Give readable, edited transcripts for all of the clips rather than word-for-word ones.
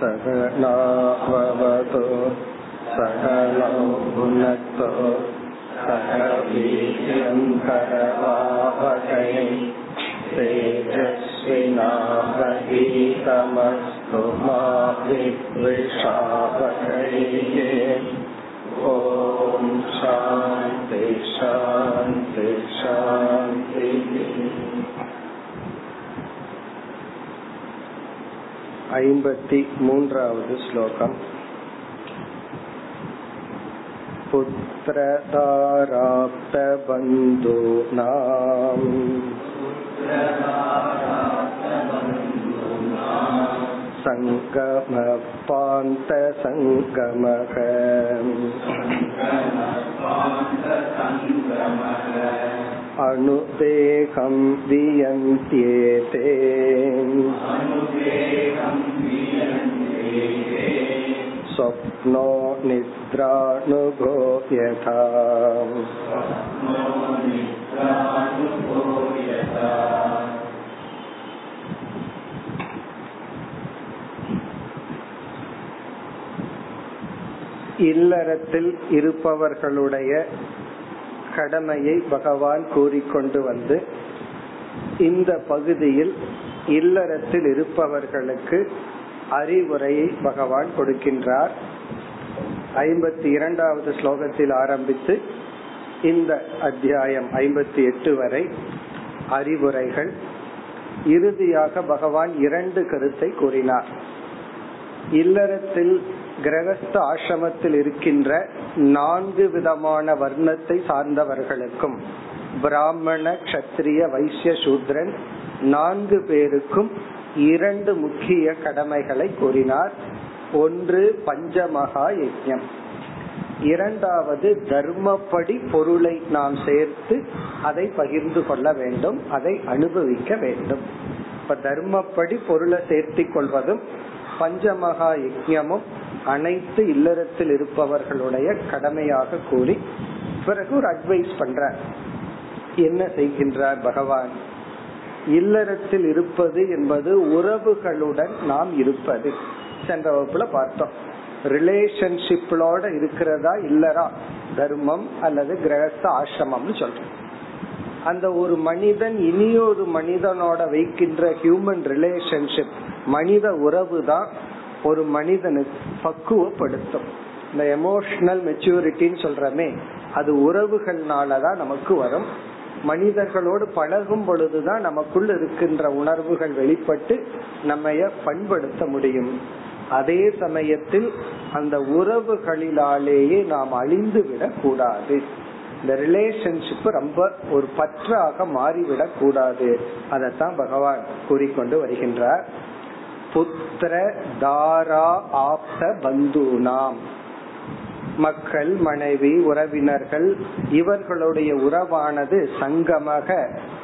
சகநாவது சகலௌ புனக்து சக வீர்யம் கரவாவகை தேஜஸ்வினாவதீதமஸ்து மா வித்விஷாவகை. ஓம் சாந்தி சாந்தி சாந்தி. மூன்றாவது ஸ்லோகம். புத்ரதாராப்த பந்தூனாம் சங்கம பாந்த சங்கமக அனுதேகம் வியந்த்யேதே ஸ்வப்னோ நித்ரானுகோ யதா. இல்லறத்தில் இருப்பவர்களுடைய கடமையை பகவான் கூறிக்கொண்டு வந்து இந்த பகுதியில் இல்லறத்தில் இருப்பவர்களுக்கு அறிவுரையை பகவான் கொடுக்கின்றார். 52வது ஸ்லோகத்தில் ஆரம்பித்து இந்த அத்தியாயம் 58 வரை அறிவுரைகள். இறுதியாக பகவான் 2 கருத்தை கூறினார். இல்லறத்தில் கிரகஸ்த ஆசிரமத்தில் இருக்கின்ற 4 விதமான வர்ணத்தை சார்ந்தவர்களுக்கும், பிராமண கஷத்திரிய வைசிய சூத்ரன் 4 பேருக்கும் 2 முக்கிய கடமைகளை கூறினார். ஒன்று பஞ்சமகா யஜ்ஞம், இரண்டாவது தர்மப்படி பொருளை நாம் சேர்த்து அதை பகிர்ந்து கொள்ள வேண்டும், அதை அனுபவிக்க வேண்டும். இப்ப தர்மப்படி பொருளை சேர்த்தி கொள்வதும் பஞ்சமகா யஜ்ஞமும் அனைத்து இல்லறத்தில் இருப்பவர்களுடைய கடமையாக கூறி பிறகு ஒரு அட்வைஸ் பண்றார். என்ன செய்கின்றார் பகவான்? இல்லறத்தில் இருப்பது என்பது உறவுகளுடன் நாம் இருப்பது. சென்ற வகுப்புல பார்த்தோம், ரிலேஷன்ஷிப்லோட இருக்கிறதா இல்லறா தர்மம் அல்லது கிரகஸ்த ஆசிரமம்னு சொல்றோம். அந்த ஒரு மனிதன் இனியொரு மனிதனோட வைக்கின்ற ஹியூமன் ரிலேஷன்ஷிப், மனித உறவு தான் ஒரு மனிதனுக்கு பக்குவப்படுத்தும். இந்த எமோஷனல் மெச்சூரிட்டின்னு சொல்றமே, அது உறவுகள்னாலதான் நமக்கு வரும். மனிதர்களோடு பழகும் பொழுதுதான் நமக்குள் இருக்கின்ற உணர்வுகள் வெளிப்பட்டு நம்ம பண்படுத்த முடியும். அதே சமயத்தில் அந்த உறவுகளினாலேயே நாம் அழிந்து விடக் கூடாது. இந்த ரிலேஷன்ஷிப் ரொம்ப ஒரு பற்றாக மாறிவிடக் கூடாது. அதத்தான் பகவான் கூறிக்கொண்டு வருகின்றார். புத்திர தாரா ஆப்த பந்தூனாம், மக்கள், மனைவி, உறவினர்கள், இவர்களுடைய உறவானது சங்கமக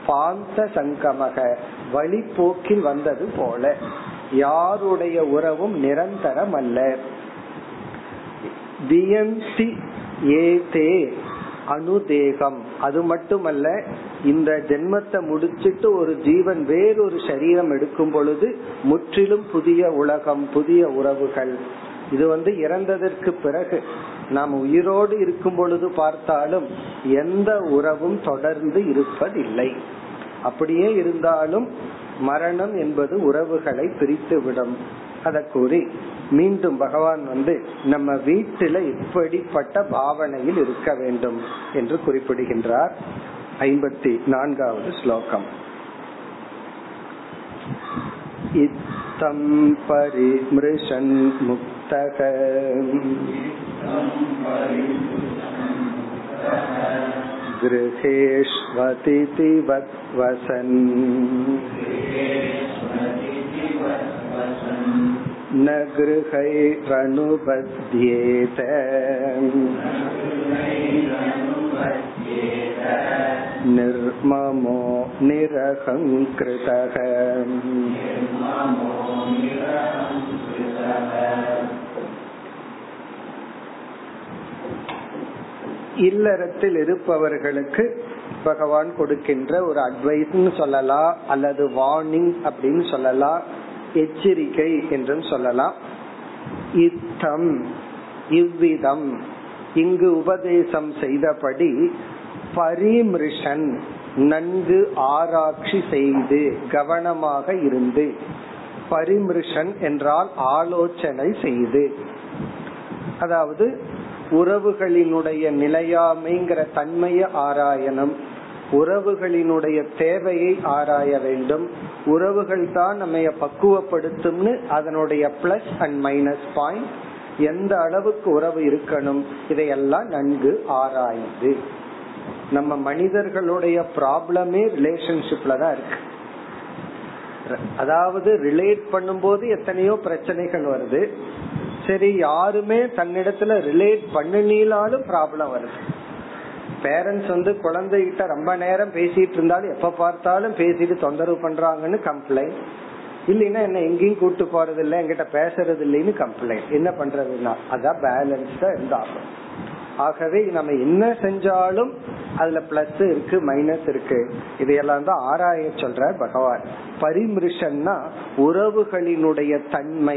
பாந்த சங்கமக வழிபோக்கில் வந்தது போல, யாருடைய உறவும் நிரந்தரம் அல்ல. வியந்தி ஏதே அனுதேகம், அது மட்டுமல்ல, இந்த ஜென்மத்தை முடிச்சிட்டு ஒரு ஜீவன் வேறொரு சரீரம் எடுக்கும் பொழுது முற்றிலும் புதிய உலகம், புதிய உறவுகள். இது இறந்ததற்கு பிறகு நாம் உயிரோடு இருக்கும் பொழுது பார்த்தாலும் எந்த உறவும் தொடர்ந்து இருப்பதில்லை. அப்படியே இருந்தாலும் மரணம் என்பது உறவுகளை பிரித்துவிடும். அத கூறி மீண்டும் பகவான் நம்ம வீட்டில இப்படிப்பட்ட பாவனையில் இருக்க வேண்டும் என்று குறிப்பிடுகின்றார். 54வது ஸ்லோகம். இத்தம் பரிம்ருஷன் முக்தகம் கிருஹேஷ்வதிதி வத்வசன் ந கிருஹைரனுபத்யேத நிர்மமோ நிரஹங்க்ருதஹ. இல்லறத்தில் இருப்பவர்களுக்கு பகவான் கொடுக்கின்ற ஒரு அட்வைஸ்ன்னு சொல்லலாம், அல்லது வார்னிங் அப்படின்னு சொல்லலாம், எச்சரிக்கை என்றும் சொல்லலாம். இத்தம் இவ்விதம் இங்கு உபதேசம் செய்தபடி பரிமிருஷன் நன்கு ஆராய்ச்சி செய்து கவனமாக இருந்து, பரிமிருஷன் என்றால் ஆலோசனை செய்து, அதாவது உறவுகளினுடைய நிலையாமைங்கிற தன்மையை ஆராயணும், உறவுகளினுடைய தேவையை ஆராய வேண்டும், உறவுகள் தான் நம்ம பக்குவப்படுத்தும்னு அதனுடைய பிளஸ் அண்ட் மைனஸ் பாயிண்ட், எந்த அளவுக்கு உறவு இருக்கணும், இதையெல்லாம் நன்கு ஆராய்ந்து. நம்ம மனிதர்களுடைய ப்ராப்ளமே ரிலேஷன்ஷிப்ல தான் இருக்கு. அதாவது ரிலேட் பண்ணும் போது எத்தனையோ பிரச்சனைகள் வருது. சரி, யாருமே தன்னிடத்துல ரிலேட் பண்ணினாலும் ப்ராப்ளம் வருது. பேரண்ட்ஸ் வந்து குழந்தைகிட்ட ரொம்ப நேரம் பேசிட்டு இருந்தாலும் எப்ப பார்த்தாலும் பேசிட்டு தொந்தரவு பண்றாங்கன்னு கம்ப்ளைண்ட், இல்லைன்னா என்ன எங்கேயும் கூட்டு போறது இல்லை, என்கிட்ட பேசறது இல்லைன்னு கம்ப்ளைண்ட். என்ன பண்றதுன்னா அதான் பேலன்ஸ்டா இருந்தாகும். ஆகவே நம்ம என்ன செஞ்சாலும் அதுல பிளஸ் இருக்கு மைனஸ் இருக்கு, இதையெல்லாம் தான் ஆராய சொல்ற பகவான். பரிமிருஷன்னா உறவுகளினுடைய தன்மை,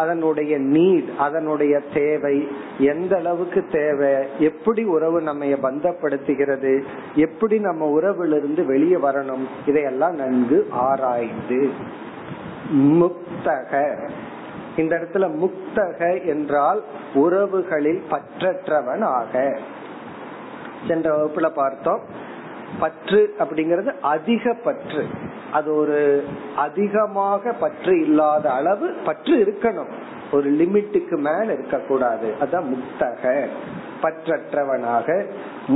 அதனுடைய நீட், அதனுடைய தேவை, எந்த அளவுக்கு தேவை, எப்படி உறவு நம்ம பந்தப்படுத்துகிறது, எப்படி நம்ம உறவிலிருந்து வெளியே வரணும், இதையெல்லாம் நன்கு ஆராய்ந்து. முக்தக, இந்த இடத்துல முக்தக என்றால் உறவுகளில் பற்றற்றவன் ஆக. சென்ற வகுப்புல பார்த்தோம், பற்று அப்படிங்கிறது அதிக பற்று, அது ஒரு அதிகமாக பற்று இல்லாத அளவு பற்று இருக்கணும், ஒரு லிமிட்டுக்கு மேல இருக்க கூடாது. அதான் முக்தக, பற்றற்றவனாக.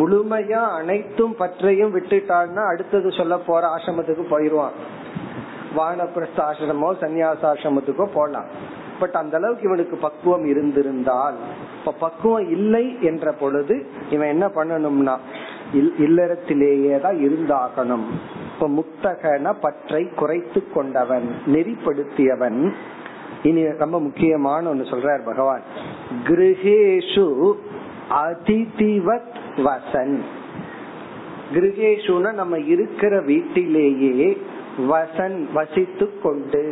முழுமையா அனைத்தும் பற்றையும் விட்டுட்டான்னா அடுத்தது சொல்ல போற ஆசிரமத்துக்கு போயிடுவான், வானப்பிரஸ்த ஆசிரமோ சன்னியாசாசிரமத்துக்கோ போலாம். பட் அந்த அளவுக்கு இவனுக்கு பக்குவம் இருந்திருந்தால், இப்ப பக்குவம் இல்லை என்ற பொழுது இவன் என்ன பண்ணணும்னா இல்லறத்திலேயே தான் இருந்தாகணும். இப்ப முக்தகன பற்றை குறைத்து கொண்டவன், நெறிப்படுத்தியவன். இனி ரொம்ப முக்கியமான ஒன்னு சொல்றார் பகவான், கிருஹேஷு அதிதிவத் வசன். கிருஹேஷுனா நம்ம இருக்கிற வீட்டிலேயே, வசன் வசித்து கொண்டு.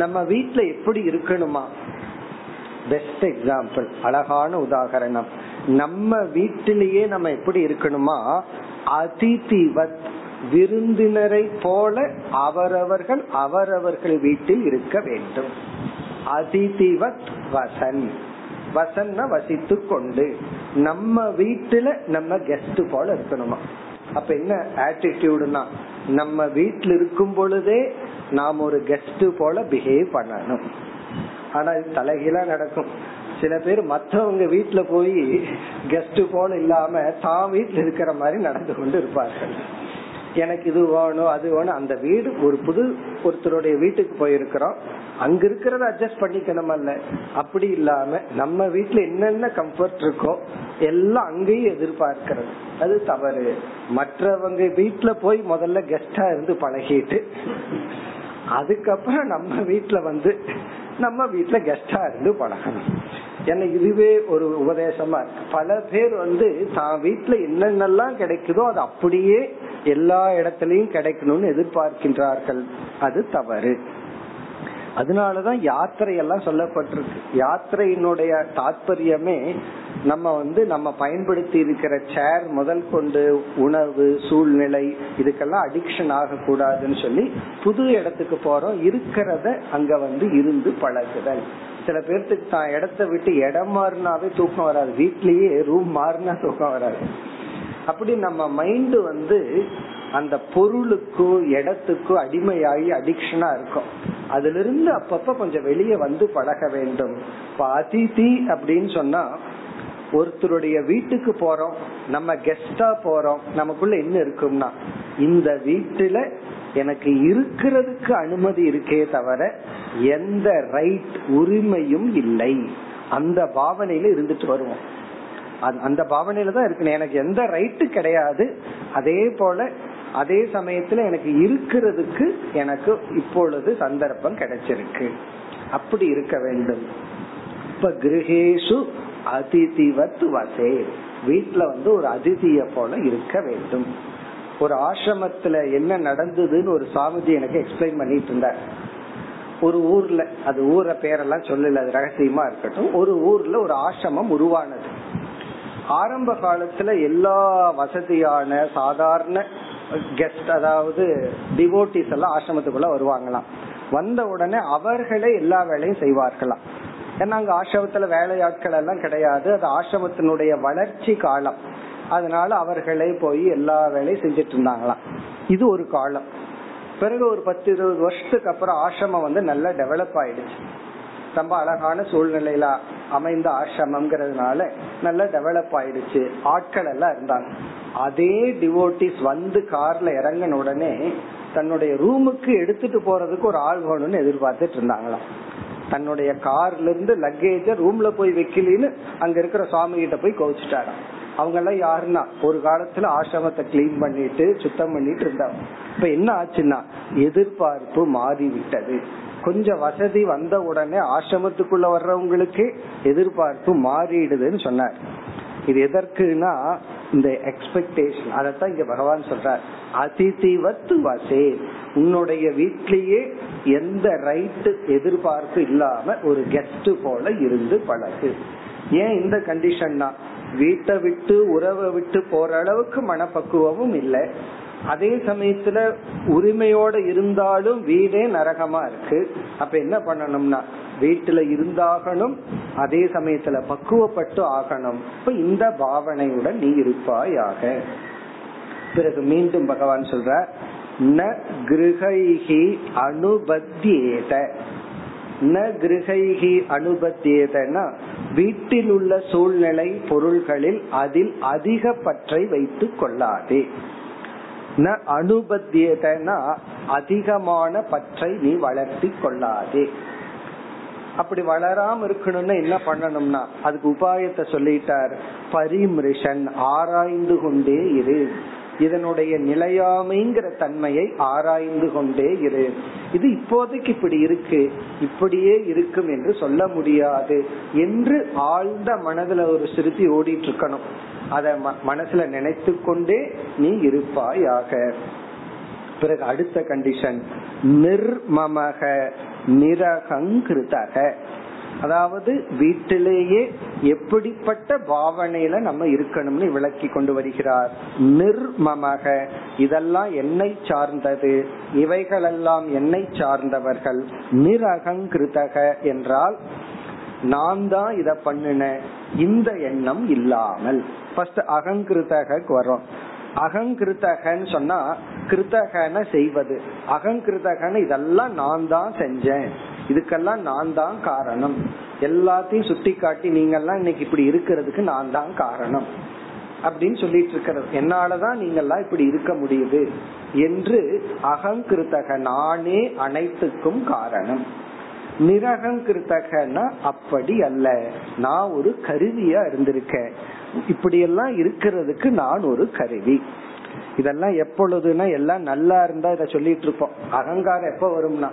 நம்ம வீட்டுல எப்படி இருக்கணுமா, பெஸ்ட் எக்ஸாம்பிள், அழகான உதாரணம். நம்ம வீட்டிலேயே நம்ம எப்படி இருக்கணுமா, அதிதிவத் விருந்தினரை போல அவரவர்கள் அவரவர்கள் வீட்டில் இருக்க வேண்டும். அதிதிவத் வசன், வசன்னா வசித்து கொண்டு. நம்ம வீட்டுல நம்ம கெஸ்ட் போல இருக்கணுமா. அப்ப என்ன ஆட்டிடியூடுனா, நம்ம வீட்டில் இருக்கும் பொழுதே நாம் ஒரு கெஸ்ட் போல பிஹேவ் பண்ணணும். ஆனா இது தலைகீழா நடக்கும். சில பேர் மற்றவங்க வீட்டுல போய் கெஸ்ட் போல இல்லாம தான் வீட்டுல இருக்கிற மாதிரி நடந்து கொண்டு இருப்பார்கள். எனக்கு இது வேணும் அது வேணும். அந்த வீடு ஒரு புது ஒருத்தருடைய வீட்டுக்கு போயிருக்கிறோம், அங்க இருக்கிறத அட்ஜஸ்ட் பண்ணிக்கணும். அப்படி இல்லாம நம்ம வீட்டுல என்னென்ன கம்ஃபர்ட் இருக்கோ எல்லாம் அங்கேயும் எதிர்பார்க்கிறது, அது தவறு. மற்றவங்க வீட்டுல போய் முதல்ல கெஸ்டா இருந்து பழகிட்டு, அதுக்கப்புறம் நம்ம வீட்டுல வந்து நம்ம வீட்டுல கெஸ்டா இருந்து பழகணும். ஏன்னா இதுவே ஒரு உபதேசமா இருக்கு. பல பேர் வந்து தான் வீட்டுல என்னென்னலாம் கிடைக்குதோ அது அப்படியே எல்லா இடத்துலயும் கிடைக்கணும்னு எதிர்பார்க்கின்றார்கள், அது தவறு. அதனாலதான் யாத்திரையெல்லாம் சொல்லப்பட்டிருக்கு. யாத்திரையினுடைய தாற்பயமே நம்ம வந்து நம்ம பயன்படுத்தி இருக்கிற சேர் முதல் கொண்டு உணவு சூழ்நிலை இதுக்கெல்லாம் அடிக்ஷன் ஆக கூடாதுன்னு சொல்லி புது இடத்துக்கு போறோம், இருக்கிறத அங்க வந்து இருந்து பழகுதல். சில பேர்த்துக்கு தான் இடத்த விட்டு இடம் மாறினாவே தூக்கம் வராது, வீட்லயே ரூம் மாறினா தூக்கம் வராது. அப்படி நம்ம மைண்ட் வந்து அந்த பொருளுக்கும் இடத்துக்கும் அடிமையாகி அடிக்ஷனா இருக்கும். அதுல இருந்து அப்பப்ப கொஞ்சம் வெளியே வந்து பழக வேண்டும். இப்ப அதிதி அப்படின்னு சொன்னா ஒருத்தருடைய வீட்டுக்கு போறோம், நம்ம கெஸ்டா போறோம், நமக்குள்ள என்ன இருக்கும்னா இந்த வீட்டுல எனக்கு இருக்கிறதுக்கு அனுமதி இருக்கே தவிர எந்த ரைட் உரிமையும் இல்லை, அந்த பாவனையில இருந்துட்டு வருவோம். அந்த பாவனையில தான் இருக்கு, எனக்கு எந்த ரைட்டு கிடையாது. அதே போல அதே சமயத்துல எனக்கு இருக்கிறதுக்கு எனக்கு இப்பொழுது சந்தர்ப்பம் கிடைச்சிருக்கு, அப்படி இருக்க வேண்டும். இப்ப கிருஹேஷு அதிதிவத் வசே, வீட்டுல வந்து ஒரு அதிதிய போல இருக்க வேண்டும். ஒரு ஆசிரமத்துல என்ன நடந்ததுன்னு ஒரு சாமிஜி எனக்கு எக்ஸ்பிளைன் பண்ணிட்டு இருந்தார். ஒரு ஊர்ல, அது ஊர பேரெல்லாம் சொல்லல, அது ரகசியமா இருக்கட்டும், ஒரு ஊர்ல ஒரு ஆசிரமம் உருவானது. ஆரம்ப காலத்துல எல்லா வசதியான சாதாரண கெஸ்ட், அதாவது டிவோட்டிஸ் எல்லாம் ஆசிரமத்துக்குள்ள வருவாங்களாம். வந்த உடனே அவர்களே எல்லா வேலையும் செய்வார்களாம். ஏன்னா அங்க ஆசிரமத்துல வேலையாட்கள் எல்லாம் கிடையாது, அது ஆசிரமத்தினுடைய வளர்ச்சி காலம். அதனால அவர்களே போய் எல்லா வேலையும் செஞ்சிட்டு இருந்தாங்களாம். இது ஒரு காலம். பிறகு ஒரு 10-20 வருஷத்துக்கு அப்புறம் ஆசிரமம் வந்து நல்லா டெவலப் ஆயிடுச்சு. ரொம்ப அழகான சூழ்நிலையில அமைந்த ஆசிரமம்ங்கிறதுனால நல்லா டெவலப் ஆயிடுச்சு, ஆட்கள் எல்லாம் இருந்தாங்க. அதே டிவோட்டிஸ் வந்து கார்ல இறங்கின உடனே தன்னுடைய ரூமுக்கு எடுத்துட்டு போறதுக்கு ஒரு ஆள் வேணும்னு எதிர்பார்த்துட்டு இருந்தாங்களாம். தன்னுடைய கார்ல இருந்து லக்கேஜ ரூம்ல போய் வைக்கலின்னு அங்க இருக்கிற சுவாமி கிட்ட போய் கோவிச்சுட்டாராம். அவங்க எல்லாம் யாருன்னா ஒரு காலத்துல ஆசிரமத்தை கிளீன் பண்ணிட்டு சுத்தம் பண்ணிட்டு இருந்தாங்க. இப்ப என்ன ஆச்சுன்னா எதிர்பார்ப்பு மாறி விட்டது. கொஞ்சம் வசதி வந்த உடனே ஆசிரமத்துக்குள்ள வர்றவங்களுக்கு எதிர்பார்ப்பு மாறிடுதுன்னு சொன்னார். இது எதற்குனா இந்த எக்ஸ்பெக்டேஷன். அதத்தான் இங்க பகவான் சொல்றார், அதிதிவத் வசே, உன்னுடைய வீட்லயே எந்த ரைட்டு எதிர்பார்ப்பு இல்லாம ஒரு கெஸ்ட் போல இருந்து பழகு. ஏன் இந்த கண்டிஷன்னா, வீட்டை விட்டு உறவை விட்டு போற அளவுக்கு மனப்பக்குவமும் இல்லை. அதே சமயத்துல உரிமையோட இருந்தாலும் வீடே நரகமா இருக்கு. அப்ப என்ன பண்ணணும்னா வீட்டுல இருந்தாகணும், அதே சமயத்துல பக்குவப்பட்டு ஆகணும். இப்ப இந்த பாவனையுடன் நீ இருப்பாயாக. பிறகு மீண்டும் பகவான் சொல்ற, ந கிருஹைஹி அனுபத்யேத. ந கிருஹைஹி அனுபத்யேதனா வீட்டில் உள்ள சூழ்நிலை பொருள்களில் அதில் அதிக பற்றை வைத்து கொள்ளாதே. ந அனுபத்தியதனா அதிகமான பற்றை நீ வளர்த்தி கொள்ளாதே. அப்படி வளராம இருக்கணும்னா என்ன பண்ணணும்னா அதுக்கு உபாயத்தை சொல்லிட்டார். பரிமிருஷன், ஆராய்ந்து கொண்டே இரு. இதனுடைய நிலையாமைங்கிற தன்மையை ஆராய்ந்து கொண்டே இரு. இது இப்போதைக்கு இப்படி இருக்கு, இப்படியே இருக்கும் என்று சொல்ல முடியாது என்று ஆழ்ந்த மனதுல ஒரு சிறுத்தி ஓடிட்டு இருக்கணும். அத மனசுல நினைத்து கொண்டே நீ இருப்பாயாக. பிறகு அடுத்த கண்டிஷன், நிர்மமக நிரகங்கிருதக. அதாவது வீட்டிலேயே எப்படிப்பட்ட பாவனையில நம்ம இருக்கணும்னு விளக்கி கொண்டு வருகிறார். நிர்மமக, இதெல்லாம் என்னை சார்ந்தது, இவைகளெல்லாம் என்னை சார்ந்தவர்கள். நிரகங்கிருதக என்றால் நான் தான் இத பண்ணுன இந்த எண்ணம் இல்லாமல். ஃபர்ஸ்ட் அகங்கிருதக வரும். அகங்கிருதகன்னு சொன்னா கிருதகன செய்வது, அகங்கிருதகன இதெல்லாம் நான் தான் செஞ்சேன், இதுக்கெல்லாம் நான் தான் காரணம், எல்லாத்தையும் சுட்டி காட்டி நீங்கெல்லாம் இன்னைக்கு இப்படி இருக்கிறதுக்கு நான் தான் காரணம் அப்படின்னு சொல்லிட்டு இருக்கிறது, என்னாலதான் நீங்கெல்லாம் இப்படி இருக்க முடியுது என்று அகங்கிருதக, நானே அனைத்துக்கும் காரணம். நிரகங்கிருத்தகனா அப்படி அல்ல, நான் ஒரு கருவியா இருந்திருக்கேன், இப்படி எல்லாம் இருக்கிறதுக்கு நான் ஒரு கருவி. இதெல்லாம் எப்பொழுதுனா எல்லாம் நல்லா இருந்தா இத சொல்லிட்டு இருப்போம். அகங்காரம் எப்ப வரும்னா,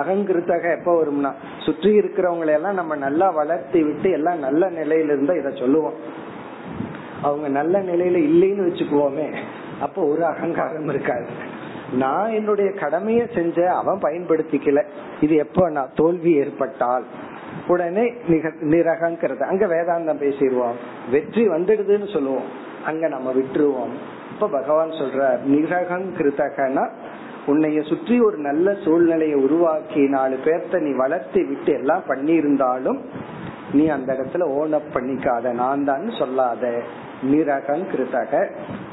அகங்கிருத்தக எப்ப வரும்னா சுற்றி இருக்கிறவங்களை எல்லாம் நம்ம நல்லா வளர்த்தி விட்டு எல்லாம் நல்ல நிலையில இருந்தா இத சொல்லுவோம். அவங்க நல்ல நிலையில இல்லைன்னு வச்சுக்குவோமே, அப்ப ஒரு அகங்காரம் இருக்காது. நான் என்னுடைய கடமைய செஞ்ச, அவன் பயன்படுத்திக்கல, இது எப்ப நான் தோல்வி ஏற்பட்டால் உடனே நிரகங்கிறது. அங்க வேதாந்தம் பேசிடுவோம், வெற்றி வந்துடுதுன்னு சொல்லுவோம், அங்க நம்ம விட்டுருவோம். இப்ப பகவான் சொல்ற நிரகங்கிருத்தகனா உன்னைய சுற்றி ஒரு நல்ல சூழ்நிலையை உருவாக்கி 4 பேர்த்த நீ வளர்த்தி விட்டு எல்லாம் பண்ணி இருந்தாலும் நீ அந்த இடத்துல ஓன் அப் பண்ணிக்காத, நான் தான் சொல்லாத. நிரகங்கிருத்தக.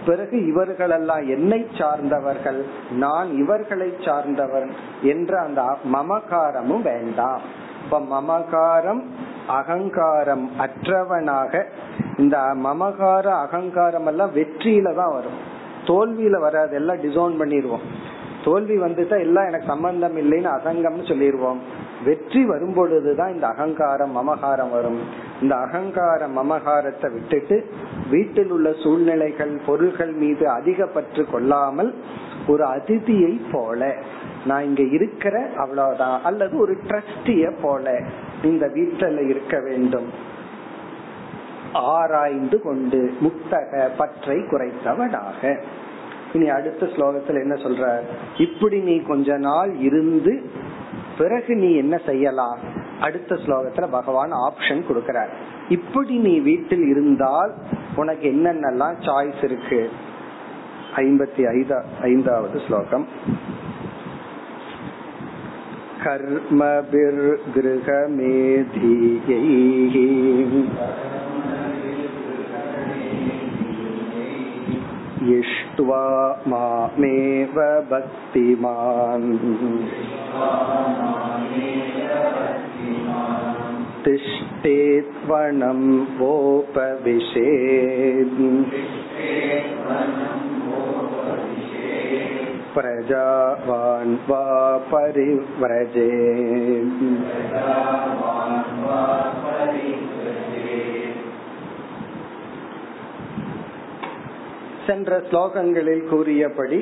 பிறகு இவர்களெல்லாம் என்னை சார்ந்தவர்கள், நான் இவர்களை சார்ந்தவர் என்ற அந்த மமகாரமும் வேண்டாம். இப்ப மமகாரம் அகங்காரம் அற்றவனாக, இந்த மமகார அகங்காரம் எல்லாம் வெற்றியில தான் வரும், தோல்வியில வராது. எல்லாம் டிசோன் பண்ணிடுவோம். தோல்வி வந்துட்டா எல்லாம் எனக்கு சம்பந்தம் இல்லைன்னு அசங்கம்னு சொல்லிடுவோம். வெற்றி வரும் பொழுதுதான் இந்த அகங்காரம் மமகாரம் வரும். இந்த அகங்கார மமகாரத்தை விட்டுட்டு வீட்டில் உள்ள சூழ்நிலைகள் பொருள்கள் மீது அதிக பற்று கொள்ளாமல் ஒரு அதிதியை போல, நான் இங்க இருக்கிற அவ்வளவுதான், அல்லது ஒரு ட்ரஸ்டிய போல இந்த வீட்டில இருக்க வேண்டும். ஆராய்ந்து கொண்டு முக்தக, பற்றை குறைத்தவனாக. இனி அடுத்த ஸ்லோகத்துல என்ன சொல்ற, இப்படி நீ கொஞ்ச நாள் இருந்து பிறகு நீ என்ன செய்யலாம்? அடுத்த ஸ்லோகத்துல பகவான் ஆப்ஷன் கொடுக்கிறார். இப்படி நீ வீட்டில் இருந்தால் உனக்கு என்னென்னலாம் சாய்ஸ் இருக்கு? 55வது ஸ்லோகம். கர்மபிர் கிருஹமேதியைஹி இஷ்ட்வா மாமேவ பக்திமான் திஷ்டேத் வனம் வோபவிஷேத் பிரஜாவான் வா பரிவ்ரஜேத். சென்ற ஸ்லோகங்களில் கூறியபடி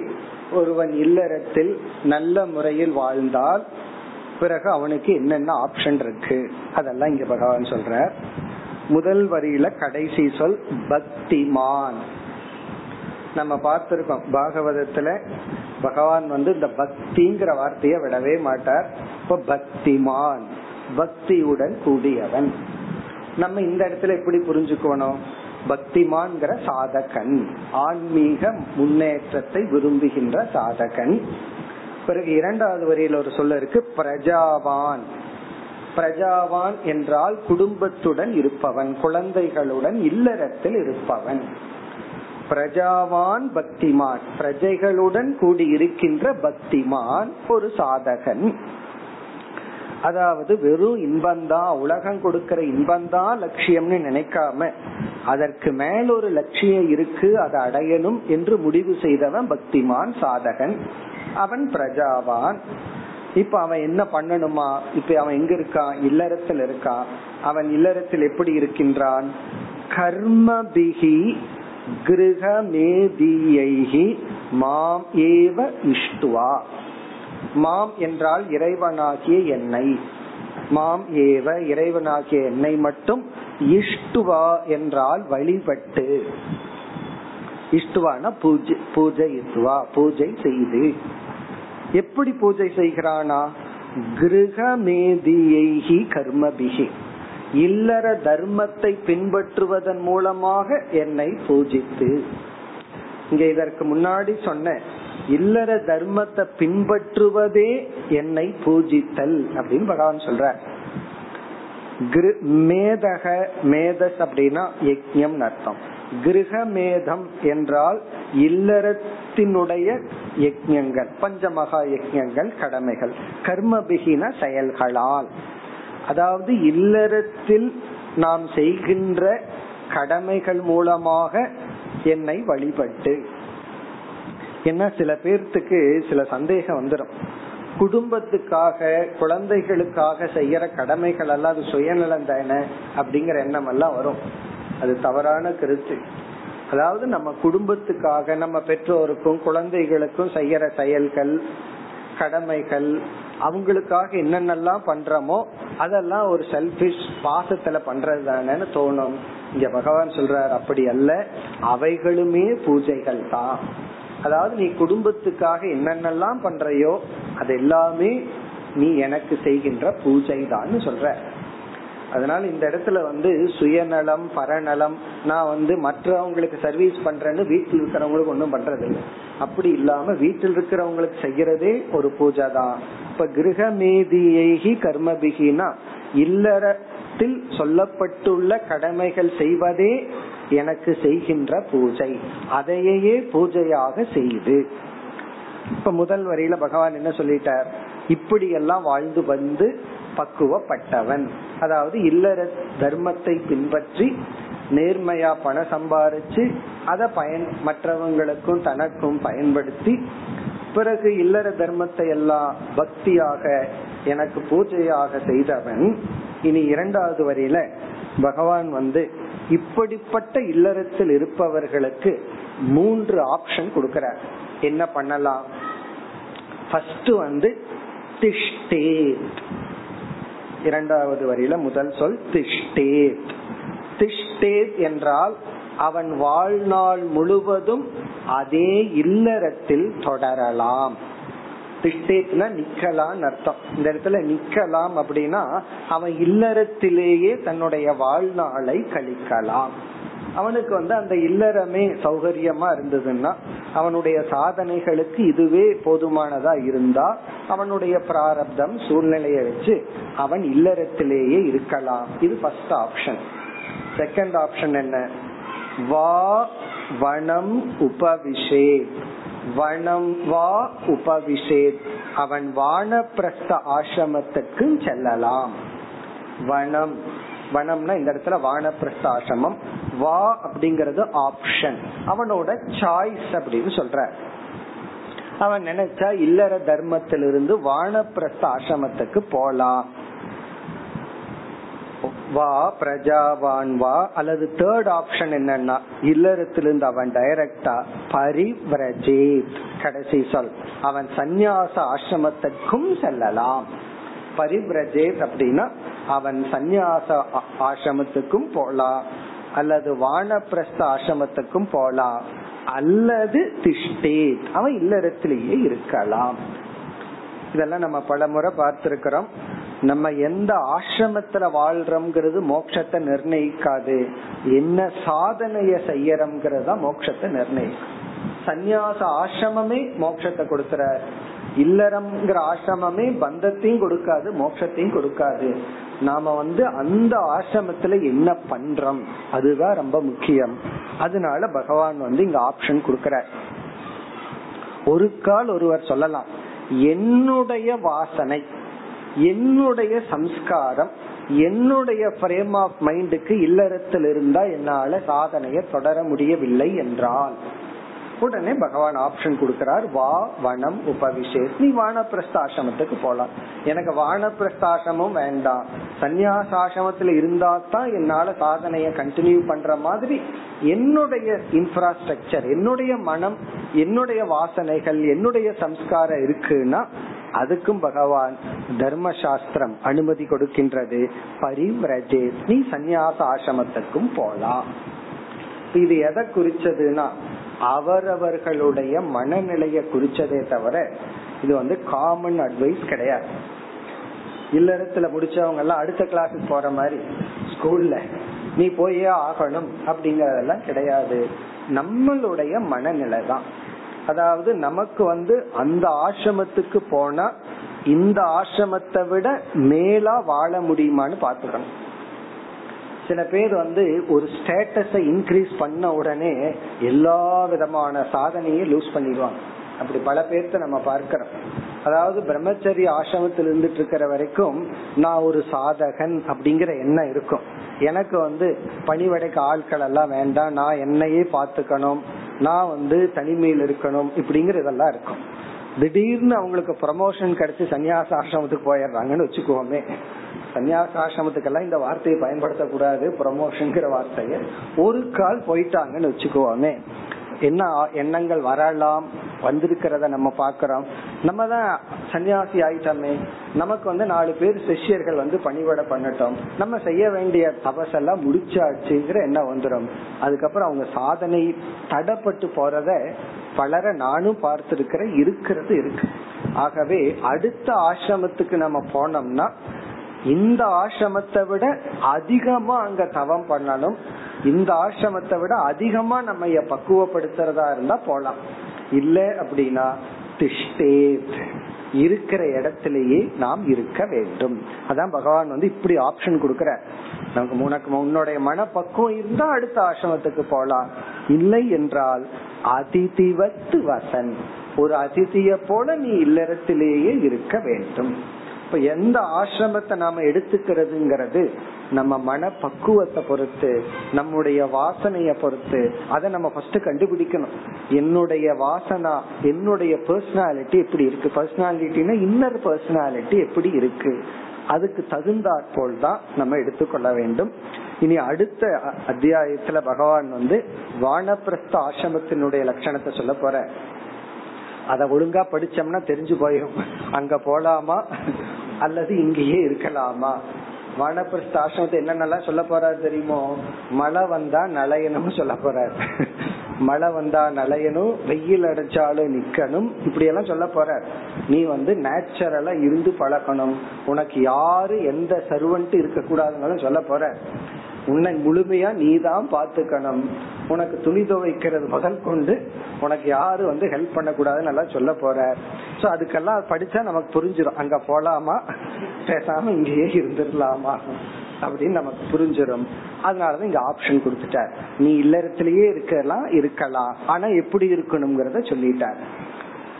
ஒருவன் இல்லறத்தில் நல்ல முறையில் வாழ்ந்தால் பிறகு அவனுக்கு என்னென்ன ஆப்ஷன் இருக்கு அதெல்லாம் இங்க பகவான் சொல்றார். முதல் வரியில கடைசி சொல் பக்திமான். நம்ம பார்த்திருக்கோம் பாகவதத்துல பகவான் இந்த பக்திங்கிற வார்த்தைய விடவே மாட்டார். இப்ப பக்திமான், பக்தியுடன் கூடியவன். நம்ம இந்த இடத்துல எப்படி புரிஞ்சுக்கணும்? பக்திமான் சாதகன், ஆன்மீக முன்னேற்றத்தை விரும்புகின்ற சாதகன். பிறகு இரண்டாவது வரியில் ஒரு சொல்ல இருக்கு பிரஜாவான். பிரஜாவான் என்றால் குடும்பத்துடன் இருப்பவன், குழந்தைகளுடன் இல்லறத்தில் இருப்பவன். பிரஜாவான் பக்திமான், பிரஜைகளுடன் கூடி இருக்கின்ற பக்திமான் ஒரு சாதகன். அதாவது வெறும் இன்பந்தான், உலகம் கொடுக்கிற இன்பந்தான் லட்சியம்னு நினைக்காம அதற்கு மேல ஒரு லட்சியம் இருக்கு, அதை அடையணும் என்று முடிவு செய்தவன் பக்திமான் சாதகன், அவன் பிரஜாவான். இப்ப அவன் என்ன பண்ணணுமா? இப்ப அவன் எங்க இருக்கான்? இல்லறத்தில் இருக்கான். அவன் இல்லறத்தில் எப்படி இருக்கின்றான்? கர்மபிஹி கிருஹமேதியைஹி மாம் ஏவ இஷ்டுவா. மாம் என்றால் இறைவனாகிய என்னை, மாம் ஏவ இறைவனாகிய என்னை மட்டும், இஷ்டுவா என்றால் வழிபட்டு, இஷ்டுவான பூஜை, பூஜையித்வா பூஜை செய்து. எப்படி பூஜை செய்கிறானா? கிருஹமேதியைஹி கர்மபிஹி, இல்லற தர்மத்தை பின்பற்றுவதன் மூலமாக என்னை பூஜித்து. இங்க இதற்கு முன்னாடி சொன்ன இல்லற தர்மத்தை பின்பற்றுவதே என்னை பூஜித்தல் அப்படின்னு பகவான் சொல்றார். மேதக, மேதஸ் அப்படின்னா யஜ்ஞம் அர்த்தம். கிருஹமேதம் என்றால் இல்லறத்தினுடைய யஜ்ஞங்கள், பஞ்சமகா யஜ்ஞங்கள், கடமைகள். கர்மபிகின செயல்களால், அதாவது இல்லறத்தில் நாம் செய்கின்ற கடமைகள் மூலமாக என்னை வழிபட்டு. என்ன, சில பேர்த்துக்கு சில சந்தேகம் வந்துடும். குடும்பத்துக்காக குழந்தைகளுக்காக செய்யற கடமைகள் எல்லாம் அது சுயநலம் தானே அப்படிங்கிற எண்ணம் எல்லாம் வரும். அது தவறான கருத்து. அதாவது நம்ம குடும்பத்துக்காக நம்ம பெற்றோருக்கும் குழந்தைகளுக்கும் செய்யற செயல்கள், கடமைகள், அவங்களுக்காக என்னென்னலாம் பண்றோமோ அதெல்லாம் ஒரு செல்ஃபிஷ் பாசத்துல பண்றது தானேன்னு தோணும். இங்க பகவான் சொல்றார் அப்படி அல்ல, அவைகளுமே பூஜைகள் தான். அதாவது நீ குடும்பத்துக்காக என்னென்னலாம் பண்றையோ அது எல்லாமே நீ எனக்கு செய்கின்ற பூஜை தான் சொல்ற. அதனால இந்த இடத்துல சுயநலம் பரநலம், நான் மற்றவங்களுக்கு சர்வீஸ் பண்றேன்னு வீட்டில் இருக்கிறவங்களுக்கு ஒன்றும் பண்றது இல்லை. அப்படி இல்லாம வீட்டில் இருக்கிறவங்களுக்கு செய்யறதே ஒரு பூஜை தான். இப்ப கிருஹமேதியைஹி கர்மபிகினா இல்லறத்தில் சொல்லப்பட்டுள்ள கடமைகள் செய்வதே எனக்கு செய்கின்ற பூஜை, அதையே பூஜையாக செய்து. இப்ப முதல் வரையில பகவான் என்ன சொல்லிட்டார்? இப்படி எல்லாம் வாழ்ந்து வந்து பக்குவப்பட்டவன், அதாவது இல்லற தர்மத்தை பின்பற்றி நேர்மையா பணம் சம்பாரிச்சு அதை மற்றவங்களுக்கும் தனக்கும் பயன்படுத்தி, பிறகு இல்லற தர்மத்தை எல்லாம் பக்தியாக எனக்கு பூஜையாக செய்தவன். இனி இரண்டாவது வரையில பகவான் இப்படிப்பட்ட இல்லறத்தில் இருப்பவர்களுக்கு 3 ஆப்ஷன் கொடுக்கிறார். என்ன பண்ணலாம்? ஃபர்ஸ்ட் திஷ்டேத். இரண்டாவது வரியில முதல் சொல் திஷ்டேத். திஷ்டேத் என்றால் அவன் வாழ்நாள் முழுவதும் அதே இல்லறத்தில் தொடரலாம். திஷ்டேத்னா நிக்கலாம் அர்த்தம். இந்த இடத்துல நிக்கலாம் அப்படின்னா அவன் இல்லறத்திலேயே தன்னுடைய வாழ்நாளை கழிக்கலாம். அவனுக்கு அந்த இல்லறமே சௌகரியமா இருந்ததுன்னா அவனுடைய சாதனைகளுக்கு இதுவே போதுமானதா இருந்தா அவனுடைய பிராரப்தம் சூழ்நிலையை வச்சு அவன் இல்லறத்திலேயே இருக்கலாம். இது ஃபர்ஸ்ட் ஆப்ஷன். செகண்ட் ஆப்ஷன் என்ன? வா வனம் உபவிஷே, வனம் வா உபவிஷே, அவன் வானப்பிரஸ்த ஆசிரமத்துக்கு செல்லலாம். வனம், வனம்னா இந்த இடத்துல வானப்பிரஸ்த ஆசிரமம். வா அப்படிங்கறது ஆப்ஷன், அவனோட சாய்ஸ் அப்படின்னு சொல்ற. அவன் நினைச்சா இல்லற தர்மத்திலிருந்து வானப்பிரஸ்த ஆசிரமத்துக்கு போலாம். வா பிரஜாவான் வா, அல்லது தேர்ட் ஆப்ஷன் என்னன்னா இல்லறத்திலிருந்து அவன் டைரக்டா பரிவிரஜேத், கடைசி சொல், அவன் சந்நியாச ஆசிரமத்திற்கும் செல்லலாம். பரிவிரஜேத் அப்படின்னா அவன் சந்நியாச ஆசிரமத்துக்கும் போலாம், அல்லது வானப்பிரஸ்த ஆசிரமத்துக்கும் போலாம், அல்லது திஷ்டேத், அவன் இல்லறத்திலேயே இருக்கலாம். இதெல்லாம் நம்ம பலமுறை பார்த்திருக்கிறோம். நம்ம எந்த ஆசிரமத்துல வாழ்றோம்ங்கிறது மோட்சத்தை நிர்ணயிக்காது, என்ன சாதனைய செய்யறோம்ங்கிறதா மோட்சத்தை நிர்ணயிக்கும். சந்நியாச ஆசிரமமே மோட்சத்தை கொடுக்கற, இல்லறம்ங்கிற ஆசிரமமே பந்தத்தையும் கொடுக்காது மோட்சத்தையும் கொடுக்காது. நாம அந்த ஆசிரமத்துல என்ன பண்றோம் அதுதான் ரொம்ப முக்கியம். அதனால பகவான் இங்க ஆப்ஷன் கொடுக்கறார். ஒரு கால் ஒருவர் சொல்லலாம், என்னுடைய வாசனை, என்னுடைய சம்ஸ்காரம், என்னுடைய பிரேம் ஆஃப் மைண்டுக்கு இல்லறத்தில் இருந்தா என்னால சாதனையை தொடர முடியவில்லை என்றால், உடனே பகவான் ஆப்ஷன் கொடுக்கிறார். வா வனம் உபவிஷேஷ், நீ வானப்பிரஸ்த ஆசிரமத்துக்கு போலாம். எனக்கு வானப்பிரஸ்த ஆசிரமும் வேண்டாம், சந்நியாச ஆசிரமத்துல இருந்தா தான் என்னால சாதனைய கண்டினியூ பண்ற மாதிரி என்னுடைய இன்ஃப்ராஸ்ட்ரக்சர், என்னுடைய மனம், என்னுடைய வாசனைகள், என்னுடைய சம்ஸ்காரம் இருக்குன்னா அதுக்கும் பகவான் தர்மசாஸ்திரம் அனுமதி கொடுக்கின்றது. பரிவிரஜேத், நீ சந்நியாச ஆசிரமத்துக்கும் போலாம். இது எதை குறிச்சதுன்னா அவரவர்களுடைய மனநிலைய குறிச்சதே தவிர இது காமன் அட்வைஸ் கிடையாது. இல்லறத்துல முடிச்சவங்க எல்லாம் அடுத்த கிளாஸுக்கு போற மாதிரி ஸ்கூல்ல நீ போயே ஆகணும் அப்படிங்கறதெல்லாம் கிடையாது. நம்மளுடைய மனநிலை தான். அதாவது நமக்கு அந்த ஆசிரமத்துக்கு போனா இந்த ஆசிரமத்தை விட மேலா வாழ முடியுமான்னு பாத்துக்கணும். சில பேர் ஒரு ஸ்டேட்டஸை இன்க்ரீஸ் பண்ண உடனே எல்லா விதமான சாதனையும் லூஸ் பண்ணிடுவாங்க. அப்படி பல பேர்த்த நம்ம பார்க்கிறோம். அதாவது பிரம்மச்சரிய ஆசிரமத்தில் இருந்துட்டு இருக்கிற வரைக்கும் நான் ஒரு சாதகன் அப்படிங்கிற எண்ணம் இருக்கும். எனக்கு பணிவடைக்கு ஆட்கள் எல்லாம் வேண்டாம், நான் என்னையே பார்த்துக்கணும், நான் தனிமையில் இருக்கணும், இப்படிங்கறதெல்லாம் இருக்கும். திடீர்னு அவங்களுக்கு ப்ரமோஷன் கிடைச்சி சன்னியாச ஆசிரமத்துக்கு போயிடுறாங்கன்னு வச்சுக்கோமே. சன்னியாச ஆசிரமத்துக்கெல்லாம் இந்த வார்த்தையை பயன்படுத்த கூடாது, ப்ரமோஷன்ங்கிற வார்த்தையை. ஒரு கால் போயிட்டாங்கன்னு வச்சுக்கோமே, என்ன எண்ணங்கள் வரலாம் வந்திருக்கிறத நம்ம பாக்கிறோம். நம்ம தான் சன்னியாசி ஆயிட்டோமே, நமக்கு 4 பேர் சிஷ்யர்கள் பணிவிட பண்ணட்டோம், நம்ம செய்ய வேண்டிய தபசெல்லாம் முடிச்சாச்சுங்கிற என்ன வந்துடும். அதுக்கப்புறம் அவங்க சாதனை தடப்பட்டு போறத பலரை நானும் பார்த்திருக்கிறேன், இருக்கிறது இருக்கு. ஆகவே அடுத்த ஆசிரமத்துக்கு நம்ம போனோம்னா இந்த ஆசிரமத்தை விட அதிகமா அங்க தவம் பண்ணணும், இந்த ஆசிரமத்தை விட அதிகமா நம்ம பக்குவப்படுத்துறதா இருந்தா போலாம். இல்ல அப்படின்னா திஷ்டேத், இருக்கிற இடத்திலேயே நாம் இருக்க வேண்டும். அதான் பகவான் இப்படி ஆப்ஷன் கொடுக்கற. நமக்கு உன்னுடைய மனப்பக்குவம் இருந்தா அடுத்த ஆசிரமத்துக்கு போலாம், இல்லை என்றால் அதிதிவத்து வசன், ஒரு அதிதிய போல நீ இல்லறத்திலேயே இருக்க வேண்டும். இப்ப எந்த ஆசிரமத்தை நாம எடுத்துக்கிறதுங்கிறது நம்ம மன பக்குவத்தை பொறுத்து, நம்முடைய வாசனைய பொறுத்து. அத நம்ம ஃபர்ஸ்ட் கண்டுபிடிக்கணும். என்னுடைய வாசனா, என்னுடைய பர்சனாலிட்டி எப்படி இருக்கு, பர்சனாலிட்டினா இன்னர் பர்சனாலிட்டி எப்படி இருக்கு, அதுக்கு தகுந்தாற்போல் தான் நம்ம எடுத்துக்கொள்ள வேண்டும். இனி அடுத்த அத்தியாயத்துல பகவான் வானப்பிரஸ்த ஆசிரமத்தினுடைய லட்சணத்தை சொல்ல போற. அத ஒழுங்கா படிச்சோம்னா தெரிஞ்சு போயிடும் அங்க போலாமா அல்லது இங்கேயே இருக்கலாமா. வானப்பிரஸ்த ஆசிரமத்தை என்னென்னலாம் சொல்ல போறாரு தெரியுமோ, மழை வந்தா நலையணும்னு சொல்ல போறாரு, மழை வந்தா நனையணும், வெயில் அடைச்சாலும் நிக்கணும், இப்படி எல்லாம் சொல்ல போற. நீ வந்து நேச்சுரலா இருந்து பழகணும், உனக்கு யாரு எந்த சர்வன்ட் இருக்க கூடாதுன்னு சொல்ல போற. உன்னை முழுமையா நீ தான் பாத்துக்கணும், உனக்கு துணி துவைக்கிறது முதல் கொண்டு உனக்கு யாரு வந்து ஹெல்ப் பண்ண கூடாதுன்னு நல்லா சொல்ல போற. சோ அதுக்கெல்லாம் படிச்சா நமக்கு புரிஞ்சிடும் அங்க போலாமா பேசாம இங்கேயே இருந்துடலாமா அப்படின்னு நமக்கு புரிஞ்சிடும். அதனாலதான் இங்க ஆப்ஷன் கொடுத்துட்டார், நீ இல்லறத்திலேயே இருக்கலாம் இருக்கலாம், ஆனா எப்படி இருக்கணும்ங்கறத சொல்லிட்டார்.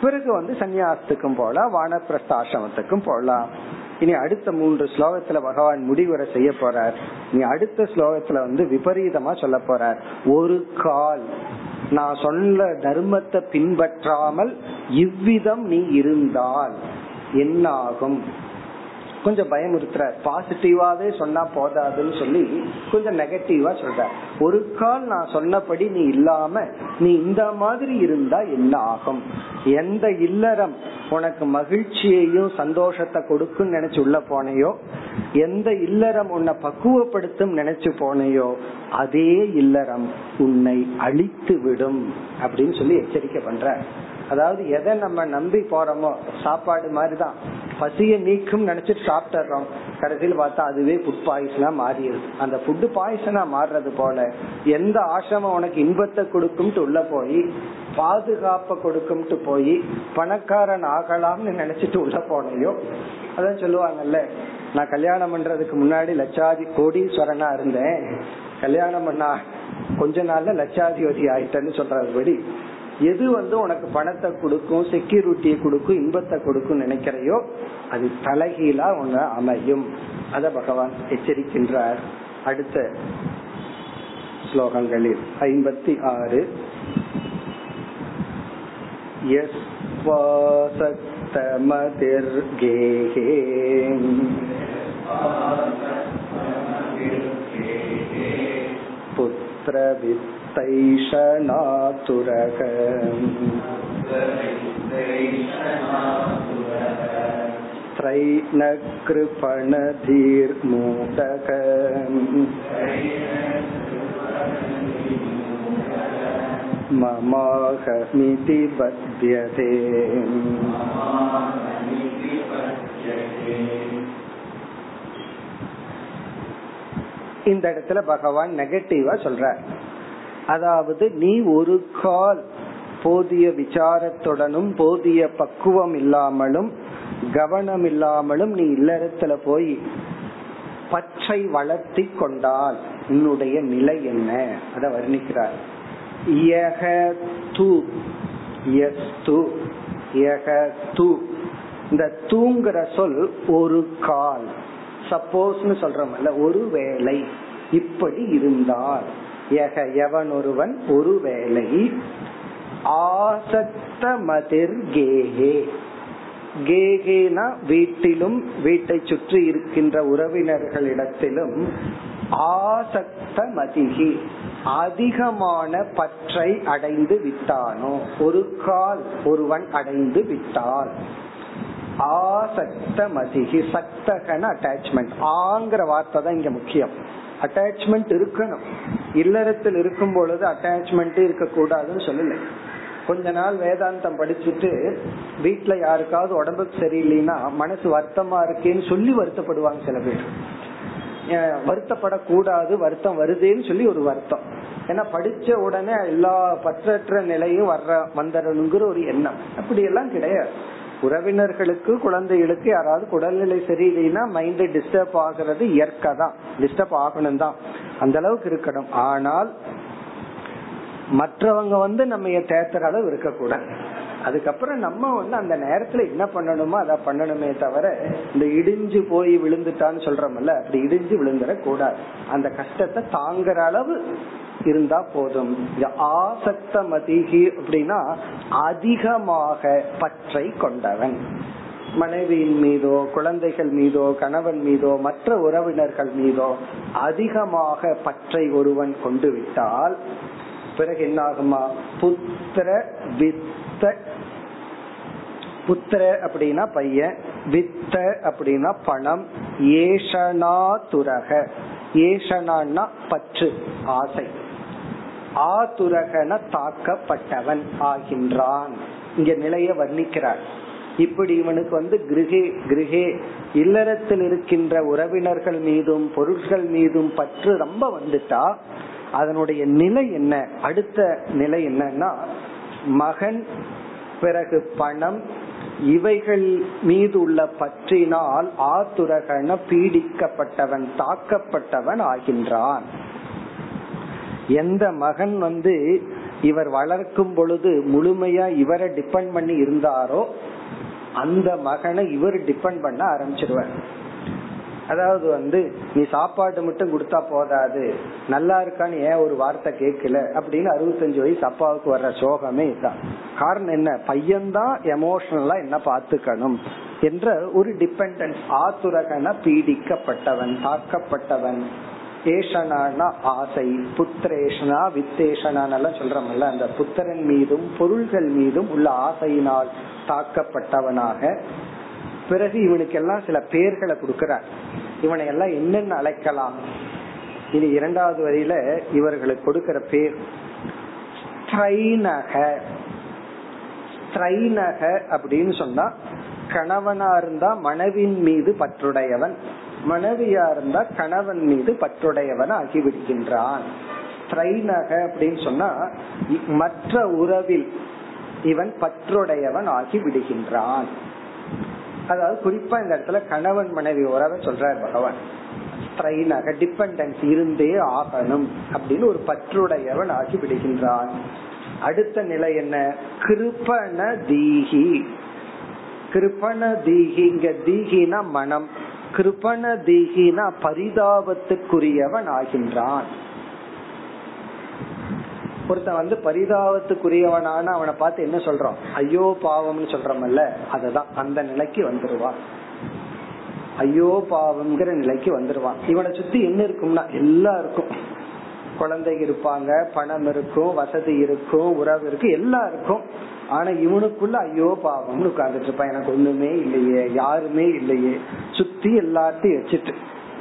பிறகு வந்து சன்னியாசத்துக்கும் போலாம், வானப்பிரஸ்த ஆசிரமத்துக்கும் போலாம். இனி அடுத்த 3 ஸ்லோகத்துல பகவான் முடிவுரை செய்ய போறார். நீ அடுத்த ஸ்லோகத்துல வந்து விபரீதமா சொல்ல போறார். ஒரு கால் நான் சொல்ல தர்மத்தை பின்பற்றாமல் இவ்விதம் நீ இருந்தால் என்னாகும், கொஞ்சம் பயமுறுத்துற. பாசிட்டிவாவே சொன்னா போதாதுன்னு சொல்லி கொஞ்சம் நெகட்டிவா சொல்ற. ஒரு கால் நான் சொன்னபடி நீ இல்லாம நீ இந்த மாதிரி இருந்தா என்ன ஆகும், எந்த இல்லறம் உனக்கு மகிழ்ச்சியையும் சந்தோஷத்தை கொடுக்கும் நினைச்சு உள்ள போனையோ, எந்த இல்லறம் உன்னை பக்குவப்படுத்தும் நினைச்சு போனையோ, அதே இல்லறம் உன்னை அழித்து விடும் அப்படின்னு சொல்லி எச்சரிக்கை பண்ற. அதாவது எதை நம்ம நம்பி போறோமோ, சாப்பாடு மாதிரிதான், பசிய நீக்கும் நினைச்சிட்டு சாப்பிட்டுறோம், கடைசியில் பார்த்தா அதுவே ஃபுட் பாய்சனா மாறிடுது. அந்த ஃபுட் பாய்சனா மாறுறது போல எந்த ஆசிரமம் உனக்கு இன்பத்தை கொடுக்கும்ட்டு உள்ள போய், பாதுகாப்பை கொடுக்கும்ட்டு போய், பணக்காரன் ஆகலாம்னு நினைச்சிட்டு உள்ள போனையோ, அதான் சொல்லுவாங்கல்ல, நான் கல்யாணம் பண்றதுக்கு முன்னாடி லட்சாதி கோடீஸ்வரனா இருந்தேன், கல்யாணம் பண்ணா கொஞ்ச நாள்ல லட்சாதிபதி ஆயிட்டேன்னு சொல்றதுபடி, எது வந்து உனக்கு பணத்தை கொடுக்கும், செக்யூரிட்டியை கொடுக்கும், இன்பத்தை கொடுக்கும் நினைக்கிறையோ அது தலைகீழா உன்னை அமையும். அத பகவான் எச்சரிக்கின்றார் அடுத்த ஸ்லோகங்களில். 56 மமாஹமிதி பத்யதே. இந்த இடத்துல பகவான் நெகட்டிவா சொல்றார். அதாவது நீ ஒரு கால் போதிய விசாரத்துடனும் போதிய பக்குவம் இல்லாமலும் கவனம் இல்லாமலும் நீ இல்லறத்துல போய் பச்சை வளர்த்தி கொண்டால் உன்னுடைய நிலை என்ன அத வர்ணிக்கிறார். இந்த தூங்குற சொல் ஒரு கால், சப்போஸ்னு சொல்றமல்ல, ஒரு வேளை இப்படி இருந்தால் ஒருவன் ஒருவேளை ஆசக்த மதிர் கேகே, கேகேனா வீட்டிலும் வீட்டை சுற்றி இருக்கின்ற உறவினர்களிடத்திலும், ஆசக்த மதிகி அதிகமான பற்றை அடைந்து விட்டானோ, ஒரு கால் ஒருவன் அடைந்து விட்டால், ஆசக்த மதிகி சக்தகன அட்டாச்மெண்ட், ஆங்கிற வார்த்தை தான் இங்க முக்கியம். அட்டாச்மெண்ட் இருக்கணும், இல்லறத்தில் இருக்கும் பொழுது அட்டாச்மெண்ட் இருக்க கூடாதுன்னு சொல்லல. கொஞ்ச நாள் வேதாந்தம் படிச்சுட்டு வீட்டுல யாருக்காவது உடம்புக்கு சரியில்லைன்னா மனசு வருத்தமா இருக்கேன்னு சொல்லி வருத்தப்படுவாங்க சில பேர். வருத்தப்படக்கூடாது, வருத்தம் வருதுன்னு சொல்லி ஒரு வருத்தம், ஏன்னா படிச்ச உடனே எல்லா பற்றற்ற நிலையும் வந்துடணுங்கிற ஒரு எண்ணம். அப்படி எல்லாம் கிடையாது. உறவினர்களுக்கு குழந்தைகளுக்கு யாராவது உடல்நிலை சரியில்லைன்னா மைண்ட் டிஸ்டர்ப் ஆகிறது இயற்கை தான், டிஸ்டர்ப் ஆகணும் தான், அந்த அளவுக்கு இருக்கணும். ஆனால் மற்றவங்க வந்து நம்ம தேத்துற அளவு இருக்க கூடாது. அதுக்கப்புறம் நம்ம வந்து அந்த நேரத்துல என்ன பண்ணணுமோ அதை பண்ணணுமே தவிர இந்த இடிஞ்சு போய் விழுந்துட்டான்னு சொல்றோம்ல, அப்படி இடிஞ்சு விழுந்துட கூடாது. அந்த கஷ்டத்தை தாங்குற அளவு இருந்தா போதும். ஆசக்த மதிகி அப்படின்னா அதிகமாக பற்றை கொண்டவன், மனைவியின் மீதோ குழந்தைகள் மீதோ கணவன் மீதோ மற்ற உறவினர்கள் மீதோ அதிகமாக பற்றை ஒருவன் கொண்டு விட்டால் பிறகு என்ன ஆகுமா, புத்திர வித்த, புத்திர அப்படின்னா பையன், வித்த அப்படின்னா பணம், ஏஷனா துரக, ஏஷனான்னா பற்று ஆசை, ஆதுரகன தாக்கப்பட்டவன் ஆகின்றான். இங்க நிலைய வர்ணிக்கிறார். இப்படி இவனுக்கு கிரகே இல்லறத்தில் இருக்கின்ற உறவினர்கள் மீதும் பொருட்கள் மீதும் பற்று ரொம்ப வந்துட்டா அதனுடைய நிலை என்ன? அடுத்த நிலை என்னன்னா, மகன் பிறகு பணம் இவைகள் மீது உள்ள பற்றினால் ஆதுரகன பீடிக்கப்பட்டவன் தாக்கப்பட்டவன் ஆகின்றான். எந்த மகன் இவர் வளர்க்கும் பொழுது முழுமையா இவரை டிபெண்ட் பண்ணி இருந்தாரோ அந்த மகனை இவர் டிபெண்ட் பண்ண ஆரம்பிச்சிருவார். அதாவது நீ சாப்பாடு மட்டும் கொடுத்தா போதாது, நல்லா இருக்கான்னு ஏன் ஒரு வார்த்தை கேட்கல அப்படின்னு 65 வயசு அப்பாவுக்கு வர்ற சோகமே தான். காரணம் என்ன? பையன்தான் எமோஷனலா என்ன பாத்துக்கணும் என்ற ஒரு டிபெண்டன்ஸ். ஆதுரகன பீடிக்கப்பட்டவன் தாக்கப்பட்டவன். ஏஷனான ஆசை, புத்திரேஷனா வித்தேஷனானெல்லாம் சொல்றமல்ல, அந்த புத்திரன் மீதும் பொருள்கள் மீதும் உள்ள ஆசையினால் தாக்கப்பட்டவனாக. பிறகு இவனுக்கு எல்லாம் சில பேர்களை கொடுக்கிறார். இவனை எல்லாம் என்னென்ன அழைக்கலாம்? இது இரண்டாவது வரையில இவர்களுக்கு கொடுக்கிற பேர் ஸ்திரைனக. ஸ்திரைனக அப்படின்னு சொன்னா கணவனா இருந்தா மனைவின் மீது பற்றுடையவன், மனைவியா இருந்தா கணவன் மீது பற்றுடையவன் ஆகிவிடுகின்றான். ஸ்திரைனக அப்படின்னு சொன்னா மற்ற உறவில் இவன் பற்றுடையவன் ஆகி விடுகின்றான். அதாவது குறிப்பா இந்த இடத்துல கணவன் மனைவி உறவை சொல்றார் பகவான். ஸ்திரைனக டிபெண்டன்ஸ் இருந்தே ஆகணும் அப்படின்னு ஒரு பற்றுடையவன் ஆகி விடுகின்றான். அடுத்த நிலை என்ன? கிருபண தீகி. கிருபண தீகிங்க தீகினா மனம், கிருபண தீகினா பரிதாபத்துக்குரியவன் ஆகின்றான். ஒருத்தன் பரிதாபத்துக்குரியவனான அவனை பார்த்து என்ன சொல்றோம்? ஐயோ பாவம்னு சொல்றமல்ல, அததான் அந்த நிலைக்கு வந்துருவான். ஐயோ பாவம்ங்கிற நிலைக்கு வந்துருவான். இவனை சுத்தி என்ன இருக்கும்னா எல்லாம் இருக்கும். குழந்தை இருப்பாங்க, பணம் இருக்கும், வசதி இருக்கும், உறவு இருக்கு, எல்லாம் இருக்கும். ஆனா இவனுக்குள்ள ஐயோ பாவம்னு உட்கார்ந்துட்டு இருப்பான். எனக்கு ஒண்ணுமே இல்லையே, யாருமே இல்லையே, சுத்தி எல்லாத்தையும் வச்சுட்டு.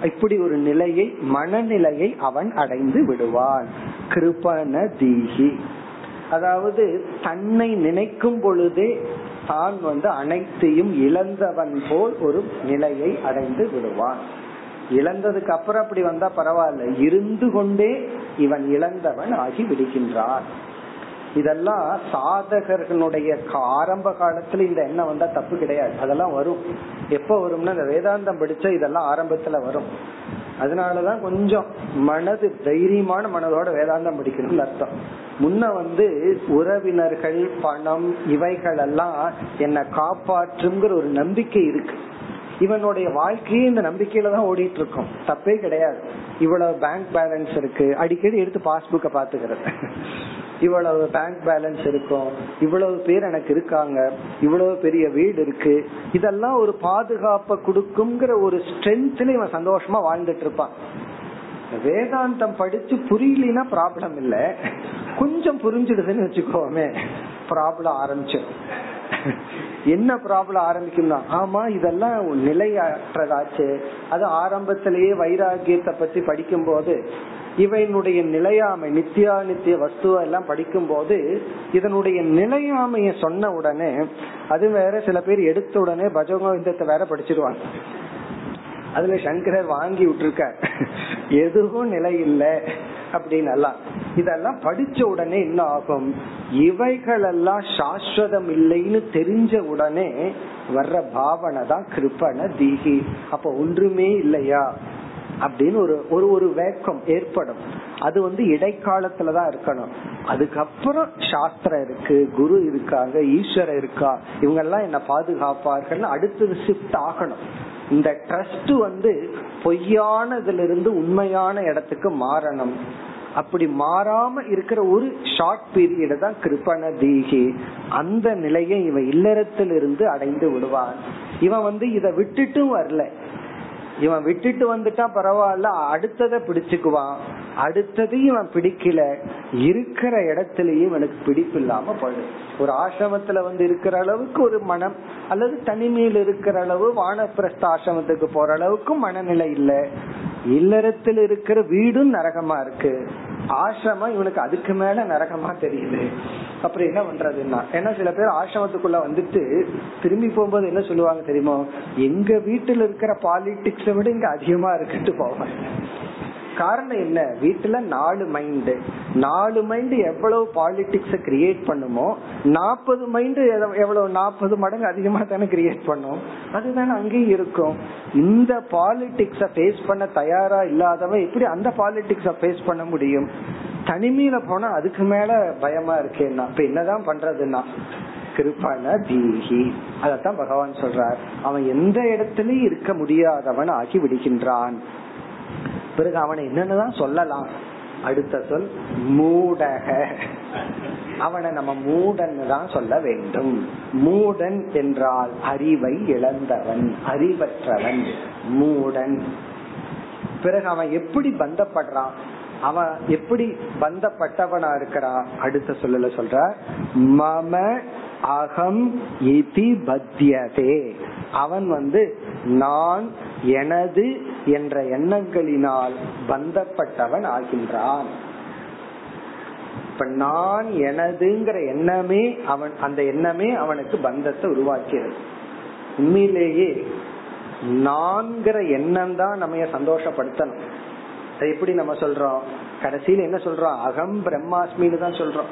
இப்படி ஒரு நிலையை, மனநிலையை அவன் அடைந்து விடுவான். கிருபண தீகி அதாவது தன்னை நினைக்கும் பொழுதே தான் அனைத்தையும் இழந்தவன் போல் ஒரு நிலையை அடைந்து விடுவான். இழந்ததுக்கு அப்புறம் அப்படி வந்தா பரவாயில்ல, இருந்து கொண்டே இவன் இழந்தவன் ஆகி விடுகின்றான். இதெல்லாம் சாதகர்களுடைய ஆரம்ப காலத்துல இந்த எண்ணம் வந்தா தப்பு கிடையாது. அதெல்லாம் வரும். எப்ப வரும்னா இந்த வேதாந்தம் படிச்சா இதெல்லாம் ஆரம்பத்துல வரும். அதனாலதான் கொஞ்சம் மனது தைரியமான மனதோட வேதாந்தம் படிக்கணும்னு அர்த்தம். முன்ன உறவினர்கள், பணம் இவைகள் எல்லாம் என்னை காப்பாற்றுங்கிற ஒரு நம்பிக்கை இருக்கு. இவனுடைய வாழ்க்கையே இந்த நம்பிக்கையில தான் ஓடிட்டு இருக்கும். தப்பே கிடையாது. இவ்வளவு பேங்க் பேலன்ஸ் இருக்கு, அடிக்கடி எடுத்து பாஸ்புக்கை பாத்துக்கிறது, இவ்வளவு பேங்க் பேலன்ஸ் இருக்கும், இவ்வளவு பேர் எனக்கு இருக்காங்க, இவ்வளவு பெரிய வீடு இருக்கு, இதெல்லாம் ஒரு பாதுகாப்பை கொடுக்கும்ங்கிற ஒரு ஸ்ட்ரென்த்ல இவன் சந்தோஷமா வாழ்ந்துட்டு இருப்பான். வேதாந்தம் படிச்சு புரியலனா ப்ராப்ளம் இல்ல, கொஞ்சம் புரிஞ்சிடுதுன்னு வச்சுக்கோமே ப்ராப்ளம் ஆரம்பிச்சிடும். என்ன ப்ராப்ளம் ஆரம்பிக்கும்னா, ஆமா இதெல்லாம் நிலையற்றதாச்சு. அது ஆரம்பத்திலேயே வைராகியத்தை பத்தி படிக்கும் போது இவனுடைய நிலையாமை, நித்தியா நித்திய வஸ்துவ எல்லாம் படிக்கும் போது இதனுடைய நிலையாமைய சொன்ன உடனே, அது வேற சில பேர் எடுத்த உடனே பஜகோவிந்தத்தை வேற படிச்சிருவாங்க. அதுல சங்கரர் வாங்கி விட்டுருக்கார், எதுவும் நிலை இல்லை அப்படின்னு எல்லாம். இதெல்லாம் படிச்ச உடனே என்ன ஆகும்? இவைகள் எல்லாம் சாஸ்வதம் இல்லைன்னு தெரிஞ்ச உடனே வர்ற பாவனை தான் கிருபண தீகி. அப்ப ஒன்றுமே இல்லையா அப்படின்னு ஒரு ஒரு ஒரு வேக்கம் ஏற்படும். அது இடைக்காலத்துலதான் இருக்கணும். அதுக்கப்புறம் சாஸ்திரம் இருக்கு, குரு இருக்காங்க, ஈஸ்வரன் இருக்கா, இவங்க எல்லாம் என்ன பாதுகாப்பார்கள். அடுத்தது ஷிஃப்ட் ஆகணும். இந்த ட்ரஸ்ட் பொய்யானதுல இருந்து உண்மையான இடத்துக்கு மாறணும். அப்படி மாறாம இருக்கிற ஒரு ஷார்ட் பீரியட் தான் கிருபண தீகி. அந்த நிலையை இவன் இல்லறத்திலிருந்து அடைந்து விடுவான். இவன் இத விட்டுட்டும் வரல. இவன் விட்டுட்டு வந்துட்டா பரவாயில்ல, அடுத்ததை பிடிச்சுக்குவான். அடுத்ததையும் இவன் பிடிக்கல, இருக்கிற இடத்துலயும் எனக்கு பிடிப்பு இல்லாம போயிடும். ஒரு ஆசிரமத்துல இருக்கிற அளவுக்கு ஒரு மனம், அல்லது தனிமையில் இருக்கிற அளவு வானப்பிரஸ்த ஆசிரமத்துக்கு போற அளவுக்கு மனநிலை இல்ல. இல்லறத்தில் இருக்கிற வீடும் நரகமா இருக்கு, ஆசிரமம் இவனுக்கு அதுக்கு மேல நரகமா தெரியுது. அப்புறம் என்ன பண்றதுன்னா, ஏன்னா சில பேர் ஆசிரமத்துக்குள்ள வந்துட்டு திரும்பி போகும்போது என்ன சொல்லுவாங்க தெரியுமோ, எங்க வீட்டுல இருக்கிற பாலிடிக்ஸை விட இங்க அதிகமா இருக்குட்டு போவாங்க. காரணம் என்ன, வீட்டுல 4 மைண்ட் எவ்வளவு பாலிடிக்ஸ் கிரியேட் பண்ணுமோ 40 மைண்ட் எவ்வளவு 40 மடங்கு அதிகமா தானே கிரியேட் பண்ணும். அதுதான் அங்கேயும் இருக்கும். இந்த பாலிடிக்ஸ ஃபேஸ் பண்ண தயாரா இல்லாதவன் எப்படி அந்த பாலிடிக்ஸ ஃபேஸ் பண்ண முடியும்? தனிமையில போனா அதுக்கு மேல பயமா இருக்கேன்னா இப்ப என்னதான் பண்றதுன்னா, கிருபண தீஹி, அதத்தான் பகவான் சொல்றார். அவன் எந்த இடத்துலயும் இருக்க முடியாதவன் ஆகி விடுகின்றான். பிறகு அவனை என்னன்னுதான் சொல்லலாம்? அடுத்த சொல் மூடக. அவனை நம்ம மூடன் தான் சொல்ல வேண்டும். மூடன் என்றால் அறிவை இழந்தவன், அறிவற்றவன், மூடன். பிறகு அவன் எப்படி பந்தப்படுறான், அவன் எப்படி பந்தப்பட்டவனா இருக்கிறான்? அடுத்த சொல்லல சொல்ற மம அகம் இதி பத்யதே. அவன் நான் எனது என்ற எண்ணங்களினால் பந்தப்பட்டவன் ஆகின்றான். இப்ப நான் எனதுங்கிற எண்ணமே அவன், அந்த எண்ணமே அவனுக்கு பந்தத்தை உருவாக்கிறது. உண்மையிலேயே நான்கிற எண்ணம் தான் நம்ம சந்தோஷப்படுத்தணும். அது எப்படி நம்ம சொல்றோம்? கடைசியில என்ன சொல்றோம்? அகம் பிரம்மாஸ்மின்னு தான் சொல்றோம்.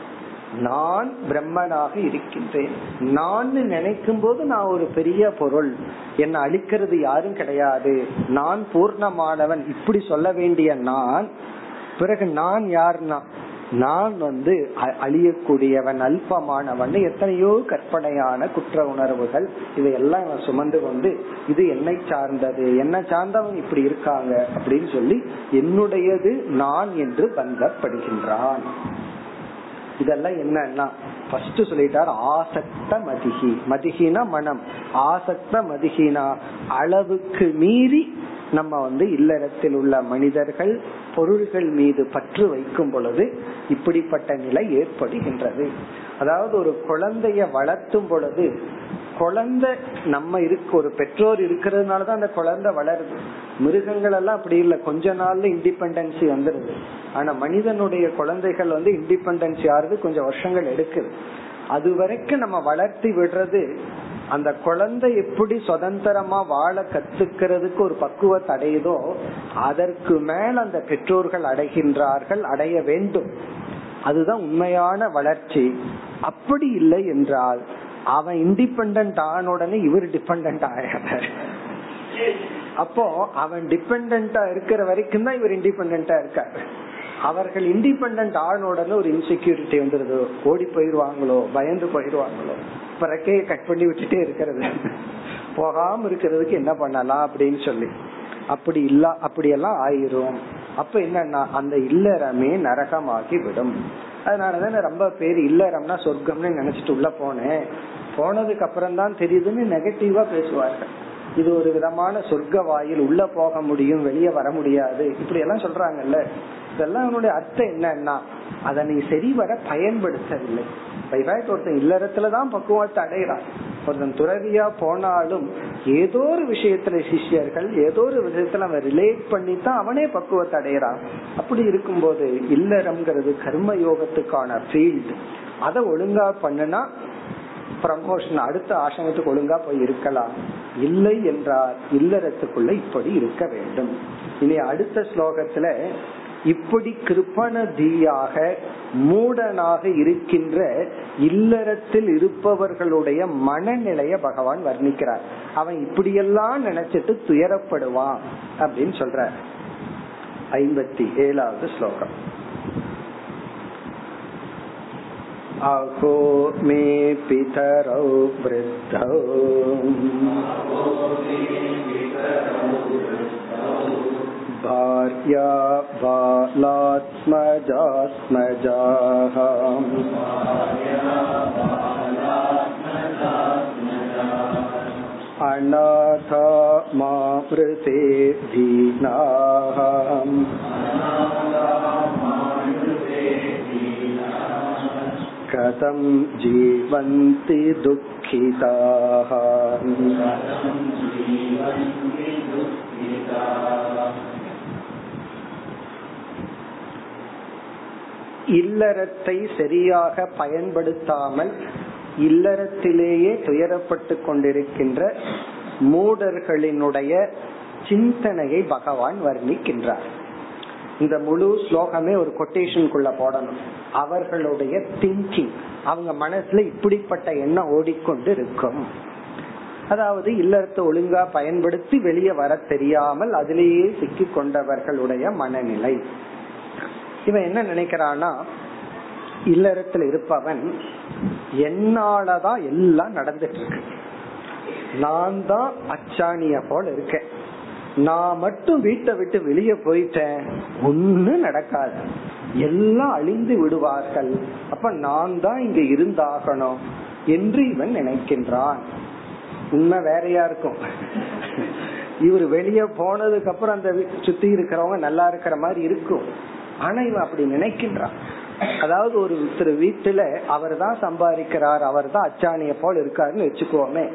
நான் பிரம்மனாக இருக்கின்றேன். நான் நினைக்கும் போது நான் ஒரு பெரிய பொருள், என்னை அழிக்கிறது யாரும் கிடையாது, நான் பூர்ணமானவன், இப்படி சொல்ல வேண்டிய நான். பிறகு நான் யாருன்னா, நான் அழியக்கூடியவன், அல்பமானவன், எத்தனையோ கற்பனையான குற்ற உணர்வுகள் இதையெல்லாம் சுமந்து கொண்டு இது என்னை சார்ந்தது, என்னை சார்ந்தவன் இப்படி இருக்காங்க அப்படின்னு சொல்லி என்னுடையது நான் என்று பந்தப்படுகின்றான். இதெல்லாம் என்னன்னா ஃபர்ஸ்ட் சொல்லிட்டார் ஆசக்த மதிஹி. மதிஹினா மனம். ஆசக்த மதிஹினா அளவுக்கு மீறி நம்ம இல்லறத்தில் உள்ள மனிதர்கள் பொருள்கள் மீது பற்று வைக்கும் பொழுது இப்படிப்பட்ட நிலை ஏற்படுகின்றது. அதாவது ஒரு குழந்தைய வளர்த்தும் பொழுது குழந்தை நம்ம இருக்க, ஒரு பெற்றோர் இருக்கிறதுனாலதான் அந்த குழந்தை வளருது. மிருகங்கள் எல்லாம் அப்படி இல்லை, கொஞ்ச நாள்ல இண்டிபெண்டன்சி வந்துருது. ஆனா மனிதனுடைய குழந்தைகள் இண்டிபெண்டன்சி ஆறுது, கொஞ்சம் வருஷங்கள் எடுக்குது. அது வரைக்கும் நம்ம வளர்த்தி விடுறது, அந்த குழந்தை எப்படி சுதந்திரமா வாழ கத்துக்கிறதுக்கு ஒரு பக்குவத்தை அடையுதோ அதற்கு மேல அந்த பெற்றோர்கள் அடைகின்றார்கள், அடைய வேண்டும். அதுதான் உண்மையான வளர்ச்சி. அப்படி இல்லை என்றால் அவன் இண்டிபெண்ட் ஆன உடனே இவர் டிபெண்ட் ஆகிறார். அப்போ அவன் டிபெண்டா இருக்கிற வரைக்கும் தான் இவர் இண்டிபெண்டா இருக்காரு. அவர்கள் இண்டிபெண்ட் ஆன உடனே ஒரு இன்செக்யூரிட்டி வந்துருது, ஓடி போயிருவாங்களோ, பயந்து போயிருவாங்களோ, பிறக்கையை கட் பண்ணி விட்டுட்டே இருக்கிறது, போகாம இருக்கிறதுக்கு என்ன பண்ணலாம் அப்படின்னு சொல்லி அப்படி இல்ல, அப்படியெல்லாம் ஆயிரும். அப்ப என்னன்னா அந்த இல்லறமே நரகமாகி விடும். அதனாலதான் ரொம்ப பேர் இல்லறம்னா சொர்க்கம்னு நினைச்சிட்டு உள்ள போனேன், போனதுக்கு அப்புறம் தான் தெரியுதுன்னு நெகட்டிவா பேசுவார்கள். இது ஒரு விதமான சொர்க்க வாயில், உள்ள போக முடியும், வெளியே வர முடியாது, இப்படி எல்லாம் சொல்றாங்கல்ல. இதெல்லாம் அவனுடைய அர்த்தம் என்னன்னா அதை நீ சரிவர பயன்படுத்தவில்லை. ஒருத்தன் இல்லறத்துலதான் பக்குவத்தை அடைகிறான். ஒருத்தன் துறவியா போனாலும் ஏதோ ஒரு விஷயத்துல சிஷ்யர்கள் ஏதோ ஒரு விஷயத்துல அவன் ரிலேட் பண்ணித்தான் அவனே பக்குவத்தை அடைகிறான். அப்படி இருக்கும்போது இல்லறம்ங்கிறது கர்ம யோகத்துக்கான ஃபீல்டு. அதை ஒழுங்கா பண்ணுனா ப்ரமோஷன், அடுத்த ஆசிரமத்துக்கு ஒழுங்கா போய் இருக்கலாம். இல்லை என்றால் இல்லறத்துக்குள்ள இப்படி இருக்க வேண்டும். இனி அடுத்த ஸ்லோகத்துல இப்படி கிருபணதியாக மூடனாக இருக்கின்ற இல்லறத்தில் இருப்பவர்களுடைய மனநிலைய பகவான் வர்ணிக்கிறார். அவன் இப்படியெல்லாம் நினைச்சிட்டு துயரப்படுவான் அப்படின்னு சொல்ற. 57வது ஸ்லோகம். அகோ மே பிதரோ வ்ருத்தோ भार्या बालात्मजास्मजाः अनाथा मामृते दीनाः कथं जीवन्ति दुःखिताः இல்லறத்தை சரியாக பயன்படுத்தாமல் இல்லறத்திலேயே துயரப்பட்டு கொண்டிருக்கின்ற மூடர்களினுடைய சிந்தனையை பகவான் வர்ணிக்கின்றார். இந்த முழு ஸ்லோகமே ஒரு கொட்டேஷனுக்குள்ள போடணும். அவர்களுடைய திங்கிங், அவங்க மனசுல இப்படிப்பட்ட எண்ணம் ஓடிக்கொண்டு இருக்கும். அதாவது இல்லறத்தை ஒழுங்கா பயன்படுத்தி வெளியே வர தெரியாமல் அதிலேயே சிக்கி கொண்டவர்களுடைய மனநிலை. இவன் என்ன நினைக்கிறானா, இல்லறத்தில் இருப்பவன் என்னாலதான் எல்லாம் நடந்துட்டு இருக்கு, நான் தான் அச்சாணிய போல இருக்கேன், நான் மட்டும் வீட்டை விட்டு வெளியே போயிட்டேன் ஒன்னும் நடக்காது, எல்லாம் அழிந்து விடுவார்கள், அப்ப நான் தான் இங்க இருந்தாகணும் என்று இவன் நினைக்கின்றான். உண்மை வேறையா இருக்கும். இவர் வெளியே போனதுக்கு அப்புறம் அந்த சுத்தி இருக்கிறவங்க நல்லா இருக்கிற மாதிரி இருக்கும். ஆனா இவன் அப்படி நினைக்கின்றான். அதாவது ஒரு வீட்டுல அவர் தான் சம்பாதிக்கிறார், அவர் தான் அச்சாணிய போல் இருக்காருன்னு வச்சுக்கோமே,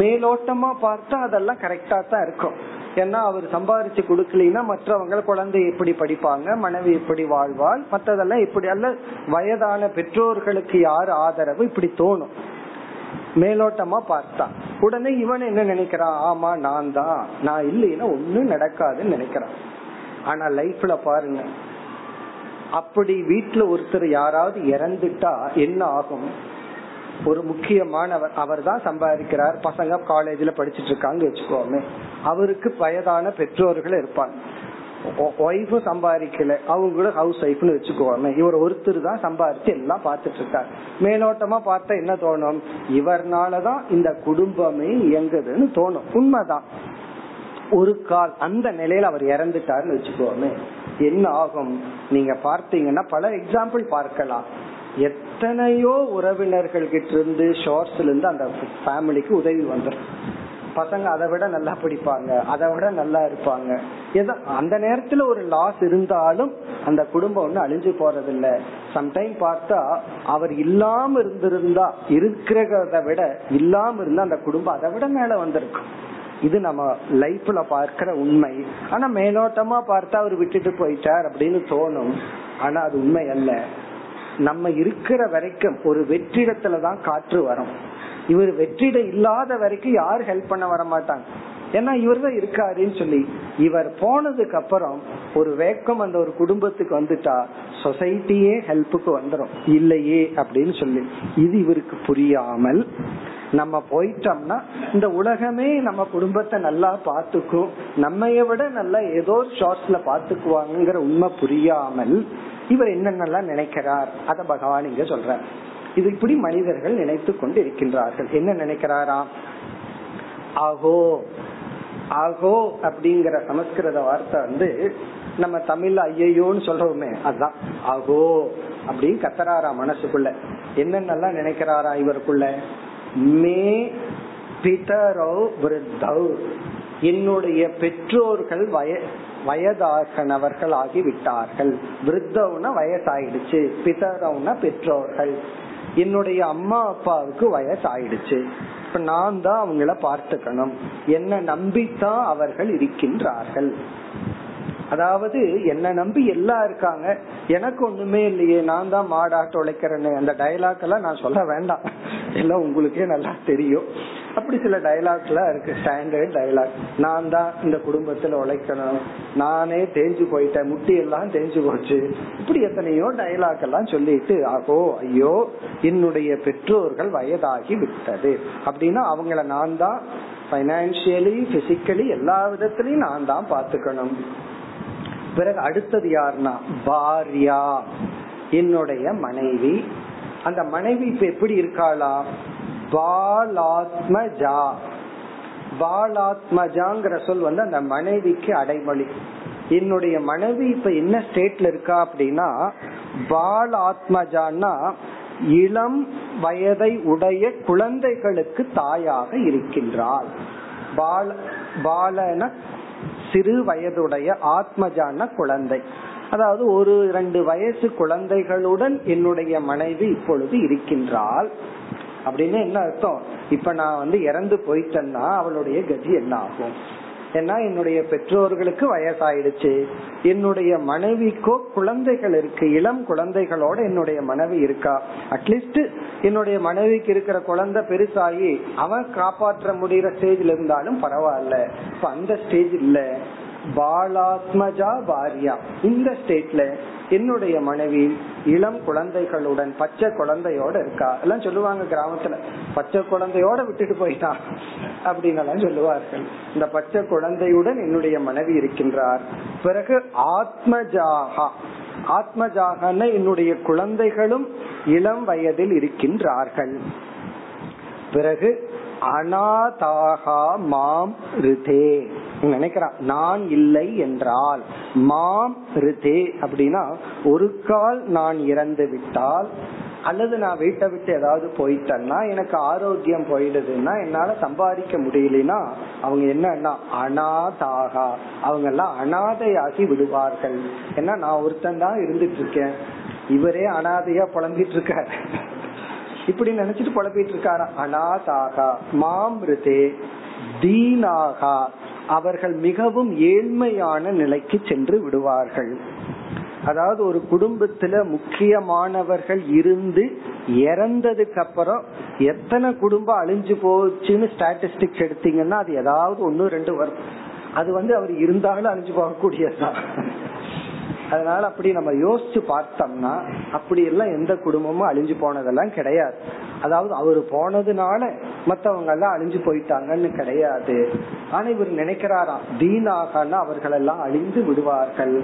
மேலோட்டமா பார்த்தா அதெல்லாம் கரெக்டா தான் இருக்கும். ஏன்னா அவர் சம்பாதிச்சு கொடுக்கலன்னா மற்றவங்க குழந்தை எப்படி படிப்பாங்க, மனைவி எப்படி வாழ்வாள், மற்றதெல்லாம் இப்படி அல்ல, வயதான பெற்றோர்களுக்கு யாரு ஆதரவு, இப்படி தோணும் மேலோட்டமா பார்த்தா. உடனே இவன் என்ன நினைக்கிறான், ஆமா நான் தான், நான் இல்லைன்னா ஒன்னும் நடக்காதுன்னு நினைக்கிறான். ஆனா லைஃப்ல பாருங்க, அப்படி வீட்டுல ஒருத்தர் யாராவது இறந்துட்டா என்ன ஆகும், ஒரு முக்கியமானவர், அவர் தான் சம்பாதிக்கிறார், பசங்க காலேஜ்ல படிச்சுட்டு இருக்காங்க வச்சுக்கோமே, அவருக்கு வயதான பெற்றோர்கள் இருப்பாங்க, சம்பாதிக்கல, அவங்களும் ஹவுஸ் ஒய்ஃப்னு வச்சுக்கோமே, இவர் ஒருத்தர் தான் சம்பாதிச்சு எல்லாம் பார்த்துட்டு இருக்காரு. மேலோட்டமா பார்த்தா என்ன தோணும், இவர்னாலதான் இந்த குடும்பமே இயங்குதுன்னு தோணும். உண்மைதான். ஒரு கால் அந்த நிலையில அவர் இறந்துட்டாருன்னு வச்சுக்கோமே, என்ன ஆகும் நீங்க பார்த்தீங்கன்னா, பல எக்ஸாம்பிள் பார்க்கலாம். எத்தனையோ உறவினர்கள் கிட்ட இருந்து, ஷார்ட்ஸ்ல இருந்து அந்த ஃபேமிலிக்கு உதவி வந்துடும். பசங்க அதை விட நல்லா படிப்பாங்க, அதை விட நல்லா இருப்பாங்க. ஏதோ அந்த நேரத்துல ஒரு லாஸ் இருந்தாலும் அந்த குடும்பம் ஒண்ணு அழிஞ்சு போறதில்லை. சம்டைம் பார்த்தா அவர் இல்லாம இருந்திருந்தா, இருக்கிறத விட இல்லாம இருந்தா அந்த குடும்பம் அதை விட மேல வந்திருக்கும். இது நம்ம லைஃப்ல பார்க்கிற உண்மை. ஆனா மேலோட்டமா பார்த்தா அவர் விட்டுட்டு போயிட்டார் அப்படின்னு தோணும். ஆனா அது உண்மை அல்ல. நம்ம இருக்கிற வரைக்கும் ஒரு வெற்றிடத்துலதான் காற்று வரும். இவர் வெற்றிட இல்லாத வரைக்கும் யாரு ஹெல்ப் பண்ண வர மாட்டாங்க. ஏன்னா இவர் தான் இருக்காருன்னு சொல்லி இவர் போனதுக்கு அப்புறம் ஒரு வேக்கம் அந்த ஒரு குடும்பத்துக்கு வந்துட்டா சொசைட்டியே ஹெல்ப்புக்கு வந்துடும், இல்லையே அப்படின்னு சொல்லி. இது இவருக்கு புரியாமல் நம்ம போயிட்டோம்னா இந்த உலகமே நம்ம குடும்பத்தை நல்லா பாத்துக்கும், நம்மைய விட நல்லா ஏதோ ஷார்ட்ஸ்ல பாத்துக்குவாங்கிற உண்மை புரியாமல் இவர் என்னென்னலாம் நினைக்கிறார் அத பகவான் இங்க சொல்றார். இது இப்படி மனிதர்கள் நினைத்து கொண்டு இருக்கின்றார்கள். என்ன நினைக்கிறாராம், அகோ அகோ அப்படிங்கிற சமஸ்கிருத வார்த்தை வந்து நம்ம தமிழ்ல ஐயோன்னு சொல்றோமே அதுதான் அகோ அப்படின்னு கத்துறாரா. மனசுக்குள்ள என்னென்னலாம் நினைக்கிறாரா இவருக்குள்ள, மே பிதரோ விருத்தௌ, என்னுடைய பெற்றோர்கள் வயதாகனவர்கள் ஆகிவிட்டார்கள். விருத்தௌனா வயசாயிடுச்சு, பிதரௌனா பெற்றோர்கள். என்னுடைய அம்மா அப்பாவுக்கு வயசாயிடுச்சு, இப்ப நான் தான் அவங்கள பார்த்துக்கணும், என்ன நம்பித்தான் அவர்கள் இருக்கின்றார்கள். அதாவது என்ன நம்பி எல்லாம் இருக்காங்க, எனக்கு ஒண்ணுமே இல்லையே, நான் தான் மாடாட்ட உழைக்கிறேன்னு அந்த டயலாக் எல்லாம் நான் சொல்ல வேண்டாம், எல்லாம் உங்களுக்கே நல்லா தெரியும். அப்படி சில டயலாக் எல்லாம் இருக்கு, ஸ்டாண்டர்ட் டயலாக். நான் தான் இந்த குடும்பத்துல உழைக்கணும், நானே தேஞ்சு போயிட்டேன், முட்டி எல்லாம் தேஞ்சு போச்சு, இப்படி எத்தனையோ டயலாக் எல்லாம் சொல்லிட்டு ஆகோ ஐயோ என்னுடைய பெற்றோர்கள் வயதாகி விட்டது அப்படின்னா அவங்கள நான் தான் பைனான்சியலி பிசிக்கலி எல்லா விதத்திலயும் நான் தான் பாத்துக்கணும். பிறகு அடுத்தது யாருன்னா பாரியா, என்னுடைய மனைவி. அந்த மனைவி இப்ப எப்படி இருக்காளா, பாலாத்மஜா. பாலாத்மஜாங்கிற சொல் வந்து அந்த மனைவிக்கு அடைமொழி. என்னுடைய மனைவி இப்ப என்ன ஸ்டேட்ல இருக்கா அப்படின்னா, பாலாத்மஜான்னா இளம் வயதை உடைய குழந்தைகளுக்கு தாயாக இருக்கின்றாள். பாலன சிறு வயதுடைய, ஆத்மஜான குழந்தை, அதாவது ஒரு 2 வயசு குழந்தைகளுடன் என்னுடைய மனைவி இப்பொழுது இருக்கின்றாள். அப்படின்னு என்ன அர்த்தம், இப்ப நான் வந்து இறந்து போயிட்டேன்னா அவளுடைய கதி என்ன ஆகும். ஏன்னா என்னுடைய பெற்றோர்களுக்கு வயசாயிடுச்சு, என்னுடைய மனைவிக்கோ குழந்தைகள் இருக்கு, இளம் குழந்தைகளோட என்னுடைய மனைவி இருக்கா. அட்லீஸ்ட் என்னுடைய மனைவிக்கு இருக்கிற குழந்தை பெருசாகி அவன் காப்பாற்ற முடிகிற ஸ்டேஜ்ல இருந்தாலும் பரவாயில்ல. இப்ப அந்த ஸ்டேஜ் இல்ல, பாலாத்மஜா பாரியா இந்த ஸ்டேட்ல என்னுடைய மனைவி இளம் குழந்தைகளுடன் பச்சை குழந்தையோட இருக்கா. எல்லாம் சொல்லுவாங்க கிராமத்துல, பச்சை குழந்தையோட விட்டுட்டு போயிட்டா அப்படின்னு சொல்லுவார்கள். இந்த பச்சை குழந்தையுடன் என்னுடைய மனைவி இருக்கின்றார். பிறகு ஆத்மஜாகா, ஆத்மஜாகன என்னுடைய குழந்தைகளும் இளம் வயதில் இருக்கின்றார்கள். பிறகு அநாதாகா மாம் ரிதே நினைக்கிறான், நான் இல்லை என்றால் மாம் ரிதே அப்படின்னா ஒரு கால் நான் இறந்து விட்டால் அல்லது நான் வீட்டை விட்டு ஏதாவது போயிட்டேன்னா எனக்கு ஆரோக்கியம் போயிடுதுன்னா என்னால சம்பாதிக்க முடியலன்னா அவங்க என்னன்னா அநாதாகா, அவங்க எல்லாம் அனாதையாகி விடுவார்கள். ஏன்னா நான் ஒருத்தன் தான் இருந்துட்டு இருக்கேன், இவரே அனாதையா புலம்பிட்டு இருக்காரு, இப்படி நினைச்சிட்டு குழப்பிட்டு இருக்காரா. அநாதாகா மாம்ருதே தீனாகா, அவர்கள் மிகவும் ஏழ்மையான நிலைக்கு சென்று விடுவார்கள். அதாவது ஒரு குடும்பத்துல முக்கியமானவர்கள் இருந்து இறந்ததுக்கு அப்புறம் எத்தனை குடும்பம் அழிஞ்சு போச்சுன்னு ஸ்டாட்டிஸ்டிக்ஸ் எடுத்தீங்கன்னா அது ஏதாவது 1-2 வரும். அது அவர் இருந்தாலும் அழிஞ்சு போகக்கூடியதுதான். அதனால அப்படி நம்ம யோசிச்சு பார்த்தோம்னா அப்படி எல்லாம் எந்த குடும்பமும் அழிஞ்சு போனதெல்லாம் கிடையாது. அதாவது அவரு போனதுனால மத்தவங்க எல்லாம் அழிஞ்சு போயிட்டாங்கன்னு கிடையாது. ஆனா இவர் நினைக்கிறாராம் தீனாக அவர்கள் எல்லாம் அழிந்து விடுவார்கள்.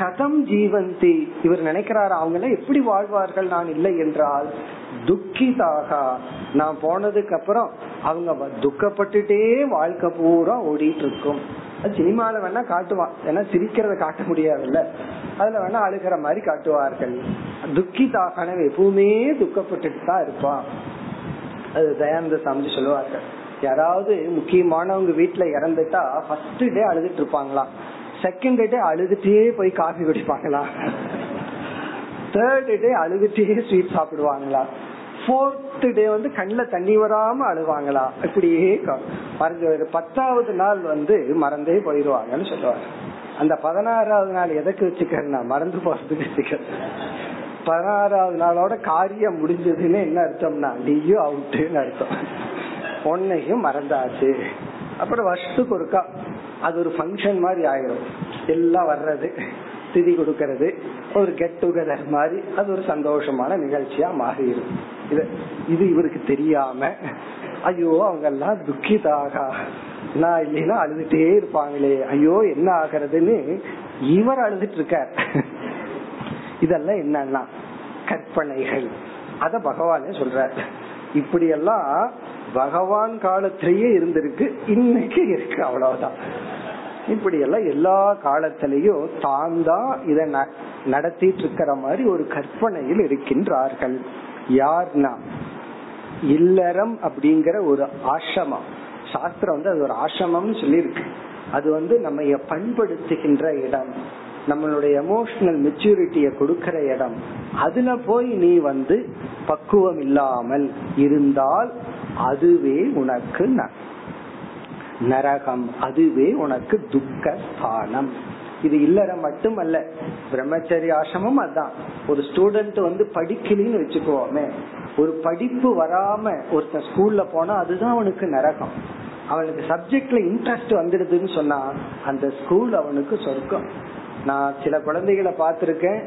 கதம் ஜீவந்தி, இவர் நினைக்கிறாரா அவங்க எல்லாம் எப்படி வாழ்வார்கள் நான் இல்லை என்றால். துக்கிதாக, நான் போனதுக்கு அப்புறம் அவங்க துக்கப்பட்டுட்டே வாழ்க்கை பூரா ஓடிட்டு இருக்கும். சினிமால வேணா காட்டுவான், ஏன்னா சிரிக்கிறத காட்ட முடியாதுல்ல, அதுல வேணா அழுகிற மாதிரி காட்டுவார்கள். துக்கிதாக எப்பவுமே துக்கப்பட்டுட்டு தான் இருப்பான். அது தயானந்த சாமிஜி சொல்லுவார்கள், யாராவது முக்கியமானவங்க வீட்டுல இறந்துட்டா ஃபர்ஸ்ட் டே அழுதுட்டு இருப்பாங்களாம், செகண்ட் டே அழுதுட்டே போய் காஃபி குடிப்பாங்களா, தேர்ட் டே அழுதுட்டே ஸ்வீட் சாப்பிடுவாங்களா, ஃபோர்த் டே கண்ணுல தண்ணி வராம அழுவாங்களா, இப்படியே மறைஞ்சு 10ஆவது நாள் மறந்தே போயிடுவாங்கன்னு சொல்லுவாங்க. அந்த 16ஆவது நாள் எதற்கு வச்சுக்கிறேன்னா மறந்து போறதுக்கு வச்சுக்கிறேன். 16ஆவது நாளோட காரியம் முடிஞ்சதுன்னு என்ன அர்த்தம்னா நீயும் அவுட்டுன்னு அர்த்தம், ஒன்னையும் மறந்தாச்சு. அப்புறம் வருஷத்துக்கு ஒருக்கா அது ஒரு ஃபங்க்ஷன் மாதிரி ஆயிரும், எல்லாம் வர்றது, திதி கொடுக்கறது, ஒரு கெட் டுகெதர் மாதிரி, அது ஒரு சந்தோஷமான நிகழ்ச்சியா மாறிடும். இது இவருக்கு தெரியாம ஐயோ அவங்க எல்லாம் துக்கிதாக, நான் இல்லைன்னா அழுதுட்டே இருப்பாங்களே, ஐயோ என்ன ஆகிறதுன்னு இவர் அழுதுட்டு இருக்கார். இதெல்லாம் என்னன்னா கற்பனைகள். அத பகவானே சொல்றார், இப்படி எல்லாம் பகவான் காலத்திலேயே இருந்திருக்கு, இன்னைக்கு இருக்கு, அவ்வளவுதான். இப்படி எல்லாம் எல்லா காலத்திலயும் தான் தான் இத நடத்திட்டு இருக்கிற மாதிரி ஒரு கற்பனையில் இருக்கின்றார்கள். யார்னா இல்லறம் அப்படிங்கிற ஒரு ஆசிரமம், சாஸ்திரம் அது ஒரு ஆசிரமம்னு சொல்லியிருக்கு. அது நம்ம பண்படுத்துகின்ற இடம், நம்மளுடைய எமோஷனல் மெச்சூரிட்டிய கொடுக்கிற இடம். அதுல போய் நீ பக்குவம் இல்லாமல் இருந்தால் அதுவே உனக்கு நரகம், அதுவே உனக்கு துக்க ஸ்தானம். இது இல்லறம் மட்டுமல்ல, பிரம்மச்சரிய ஆசிரமம் அதான். ஒரு ஸ்டூடெண்ட் படிக்கலின்னு வச்சுக்கோமே, ஒரு படிப்பு வராம ஒருத்தன் ஸ்கூல்ல போனா அதுதான் அவனுக்கு நரகம். அவனுக்கு சப்ஜெக்ட்ல இன்ட்ரெஸ்ட் வந்துடுதுன்னு சொன்னா அந்த ஸ்கூல் அவனுக்கு சொர்க்கம். நான் சில குழந்தைகளை பார்த்திருக்கேன்,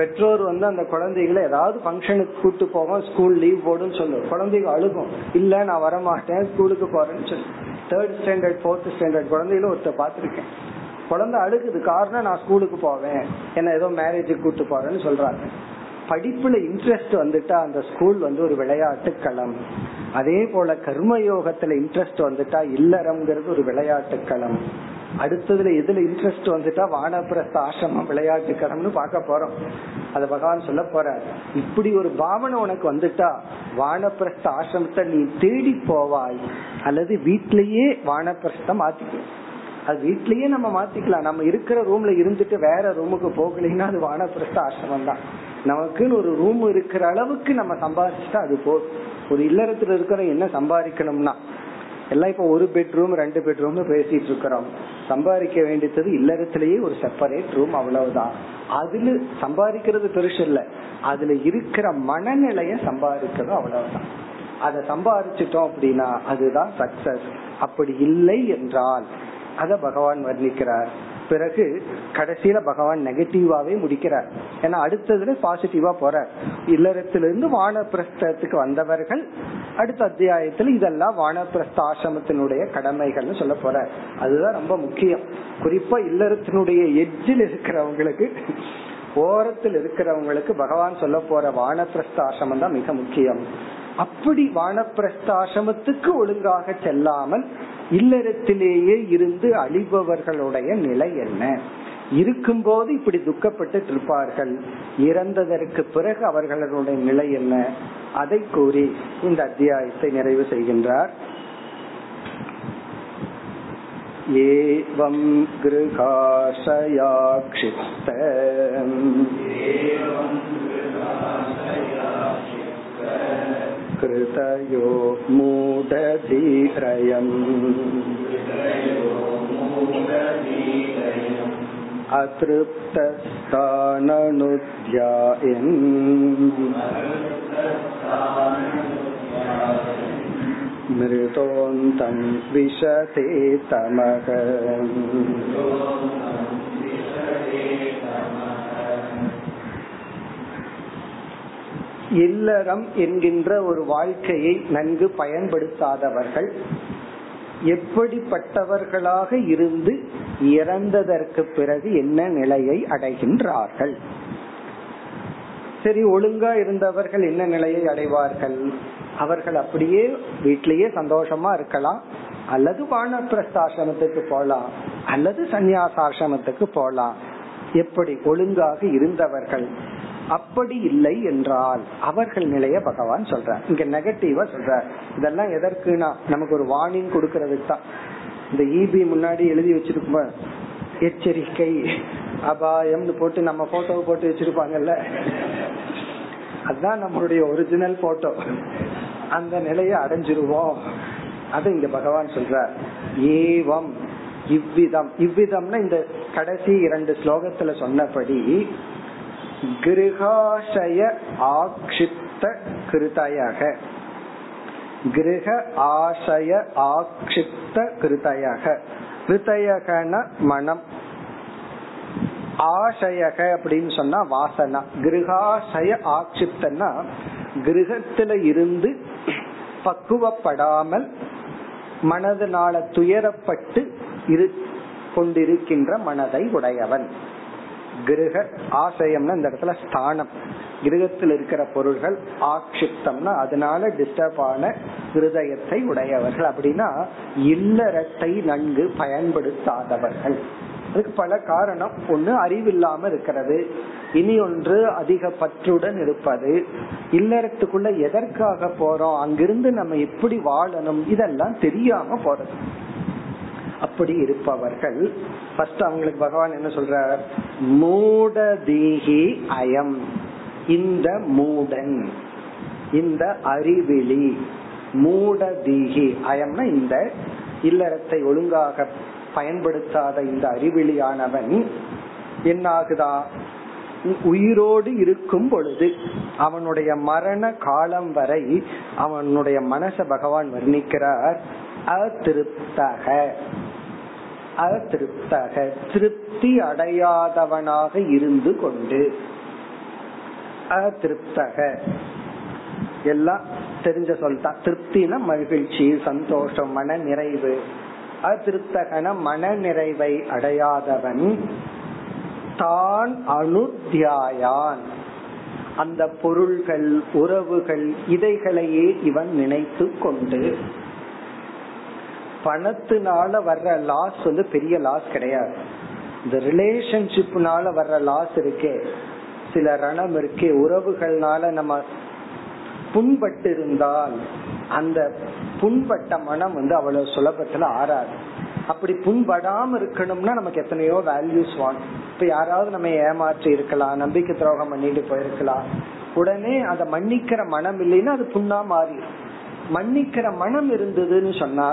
பெற்றோர் அந்த குழந்தைகளை ஏதாவது ஃபங்க்ஷனுக்கு கூட்டு போவோம், ஸ்கூல் லீவ் போடுன்னு சொல்லு, குழந்தைங்க அழுகும், இல்ல நான் வரமாட்டேன் ஸ்கூலுக்கு போறேன்னு சொல்லு. தேர்ட் ஸ்டாண்டர்ட் ஃபோர்த் ஸ்டாண்டர்ட் குழந்தைகளும் ஒருத்தர் பார்த்திருக்கேன், குழந்தை அழுகுது, காரணம் நான் ஸ்கூலுக்கு போவேன், என்ன ஏதோ மேரேஜுக்கு கூட்டு போறேன்னு சொல்றாங்க. படிப்புல இன்ட்ரெஸ்ட் வந்துட்டா அந்த ஸ்கூல் ஒரு விளையாட்டு களம். அதே போல கர்மயோகத்துல இன்ட்ரெஸ்ட் வந்துட்டா இல்லறம்ங்கிறது ஒரு விளையாட்டு களம். அடுத்ததுல எதுல இன்ட்ரெஸ்ட் வந்துட்டா வானப்பிரஸ்த ஆசிரமம் விளையாட்டு களம்னு பாக்க போறோம். அத பகவான் சொல்ல போற, இப்படி ஒரு பாவனை உனக்கு வந்துட்டா வானப்பிரஸ்த ஆசிரமத்தை நீ தேடி போவாய், அல்லது வீட்லயே வானப்பிரஸ்தம் மாத்திக்க. அது வீட்லயே நம்ம மாத்திக்கலாம், நம்ம இருக்கிற ரூம்ல இருந்துட்டு வேற ரூமுக்கு போகலன்னா அது வானப்பிரஸ்த ஆசிரமம் தான். நமக்குன்னு ஒரு ரூம் இருக்கிற அளவுக்கு நம்ம சம்பாதிச்சுட்டா அது போதும். ஒரு இல்லறத்துல இருக்கிற என்ன சம்பாதிக்கணும்னா எல்லாம் இப்ப ஒரு பெட்ரூம் ரெண்டு பெட்ரூம்னு பேசிட்டு இருக்கிறோம். சம்பாதிக்க வேண்டியது இல்லறத்திலேயே ஒரு செப்பரேட் ரூம், அவ்வளவுதான். அதுல சம்பாதிக்கிறது பெருசு இல்ல, அதுல இருக்கிற மனநிலைய சம்பாதிக்கிறது அவ்வளவுதான். அதை சம்பாதிச்சிட்டோம் அப்படின்னா அதுதான் சக்சஸ். அப்படி இல்லை என்றால் அத பகவான் வர்ணிக்கிறார். பிறகு கடைசியில பகவான் நெகட்டிவாவே முடிக்கிறார். ஏன்னா அடுத்ததுல பாசிட்டிவா போற இல்லறத்திலிருந்து வானப்பிரஸ்தத்துக்கு வந்தவர்கள் அடுத்த அத்தியாயத்துல இதெல்லாம் வானப்பிரஸ்த ஆசிரமத்தினுடைய கடமைகள்னு சொல்ல போற. அதுதான் ரொம்ப முக்கியம். குறிப்பா இல்லறத்தினுடைய எட்ஜில் இருக்கிறவங்களுக்கு, ஓரத்தில் இருக்கிறவங்களுக்கு பகவான் சொல்ல போற வானப்பிரஸ்த ஆசிரமம் தான் மிக முக்கியம். அப்படி வானப்பிரஸ்த ஆசிரமத்துக்கு ஒழுங்காக செல்லாமல் இல்லறத்திலேயே இருந்து அழிபவர்களுடைய நிலை என்ன? இருக்கும்போது இப்படி துக்கப்பட்டு இருப்பார்கள், இறந்ததற்கு பிறகு அவர்களுடைய நிலை என்ன? அதை கூறி இந்த அத்தியாயத்தை நிறைவு செய்கின்றார். ஏவம் கிருகாஷயாக்ஷிப்தம் கிருதயோ மூடதீரயம் அதிருப்தஸ்தானனுத்யாயன் மிருதோந்தம் விஷதே தமக. இல்லறம் என்கின்ற ஒரு வாழ்க்கையை நன்கு பயன்படுத்தாதவர்கள் எப்படிப்பட்டவர்களாக இருந்து இறந்ததற்கு பிறகு என்ன நிலையை அடைகின்றார்கள்? சரி, ஒழுங்கா இருந்தவர்கள் என்ன நிலையை அடைவார்கள்? அவர்கள் அப்படியே வீட்டிலேயே சந்தோஷமா இருக்கலாம், அல்லது வானப்பிரஸ்தாசிரமத்துக்கு போலாம், அல்லது சந்நியாசாசிரமத்துக்கு போலாம். எப்படி ஒழுங்காக இருந்தவர்கள்? அப்படி இல்லை என்றால் அவர்கள் நிலைய பகவான் சொல்றார். இங்க நெகட்டிவா சொல்றார். இதெல்லாம் எதற்குனா நமக்கு ஒரு வார்னிங் கொடுக்கறதுக்கு தான். இந்த ஈபி முன்னாடி எழுதி வச்சிருக்கோம், எச்சரிக்கை அபாயம்னு போட்டு நம்ம போட்டோவை போட்டு வச்சிருப்பாங்கல்ல, அதுதான் நம்மளுடைய ஒரிஜினல் போட்டோ. அந்த நிலையை அடைஞ்சிருவோம். அது இங்க பகவான் சொல்றார். ஏவம் இவ்விதம், இவ்விதம்னா இந்த கடைசி இரண்டு ஸ்லோகத்துல சொன்னபடி கிருகாஷய ஆக்ஷிப்த கிருதயக, கிருக ஆஷய ஆக்ஷிப்த கிருதயக, கிருதயகன மனம், ஆஷயக அப்படின்னு சொன்னா வாசனா. கிருகாஷய ஆக்ஷிப்தன்னா கிரகத்துல இருந்து பக்குவப்படாமல் மனதினால துயரப்பட்டு இரு கொண்டிருக்கின்ற மனதை உடையவன். கிரக ஆசையம்னா இந்த இடத்துல ஸ்தானம், கிரகத்தில் இருக்கிற பொருள்கள், ஆக்ஷிப்தம்னா அதனால டிஸ்டர்ப் ஆன ஹிருதயத்தை உடையவர்கள். அப்படின்னா இல்லறத்தை நன்கு பயன்படுத்தாதவர்கள். அதுக்கு பல காரணம். ஒண்ணு அறிவில்லாம இருக்கிறது, இனி ஒன்று அதிக பற்றுடன் இருப்பது, இல்லறத்துக்குள்ள எதற்காக போறோம், அங்கிருந்து நம்ம எப்படி வாழணும், இதெல்லாம் தெரியாம போறது. அப்படி இருப்பவர்கள் ஃபர்ஸ்ட் அவங்களுக்கு பகவான் என்ன சொல்றார்? மூடதீஹி அயம், இந்த மூடன், இந்த அறிவிலி. மூடதீஹி அயம்னா இந்த இல்லறத்தை ஒழுங்காக பயன்படுத்தாத இந்த அறிவிலியானவன் என்னாகுதா? உயிரோடு இருக்கும் பொழுது அவனுடைய மரண காலம் வரை அவனுடைய மனச பகவான் வர்ணிக்கிறார் அதிருப்தக. அதிருப்தக திருப்தி அடையாதவனாக இருந்து கொண்டு, அதிருப்தக எல்லாம் தெரிஞ்ச சொல்தா, திருப்தினா மகிழ்ச்சி, சந்தோஷம், மன நிறைவு. அதிருப்தகன மன நிறைவை அடையாதவன் தான் அனுத்யாயான், அந்த பொருள்கள், உறவுகள், இதைகளையே இவன் நினைத்து கொண்டு. பணத்தினால வர்ற லாஸ் வந்து பெரிய லாஸ் கிடையாது. இந்த ரிலேஷன்ஷிப்னால வர்ற லாஸ் இருக்கே, சில ரணம் இருக்கே, உறவுகள்னால நம்ம புண்பட்டு இருந்தால் அந்த புண்பட்ட மனம் வந்து அவ்வளவு சுலபத்துல ஆறாது. அப்படி புண்படாம இருக்கணும்னா நமக்கு எத்தனையோ வேல்யூஸ் வாங்க. இப்ப யாராவது நம்ம ஏமாற்றி இருக்கலாம், நம்பிக்கை துரோகம் பண்ணிட்டு போயிருக்கலாம், உடனே அதை மன்னிக்கிற மனம் இல்லைன்னா அது புண்ணா மாறி. மன்னிக்கிற மனம் இருந்ததுன்னு சொன்னா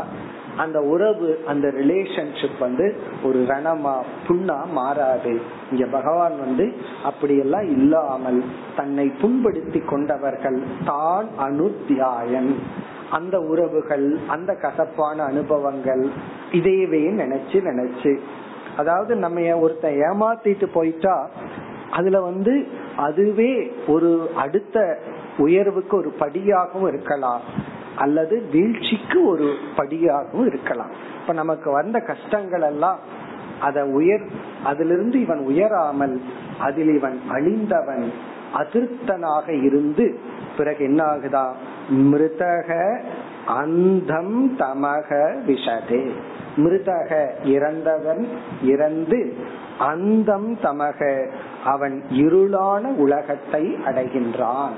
அந்த உறவு, அந்த ரிலேஷன்ஷிப் வந்து ஒரு ரணமா புண்ணா மாறாது. இங்க பகவான் வந்து அப்படியெல்லாம் இல்லாமல் தன்னை புண்படுத்தி கொண்டவர்கள் தான் அனுத்தியாயன். அந்த உறவுகள், அந்த கசப்பான அனுபவங்கள் இதையவே நினைச்சு நினைச்சு, அதாவது நம்ம ஒருத்த ஏமாத்திட்டு போயிட்டா அதுல வந்து அதுவே ஒரு அடுத்த உயர்வுக்கு ஒரு படியாகவும் இருக்கலாம், அல்லது வீழ்ச்சிக்கு ஒரு படியாகவும் இருக்கலாம். இப்ப நமக்கு வந்த கஷ்டங்கள் எல்லாம் அதிலிருந்து இவன் உயராமல் அதில் இவன் அழிந்தவன், அதிருப்தனாக இருந்து பிறகு என்ன ஆகுதா, மிருதக அந்தம் தமக விஷதே, மிருதக இறந்தவன் இறந்து அந்தம் தமக அவன் இருளான உலகத்தை அடைகின்றான்.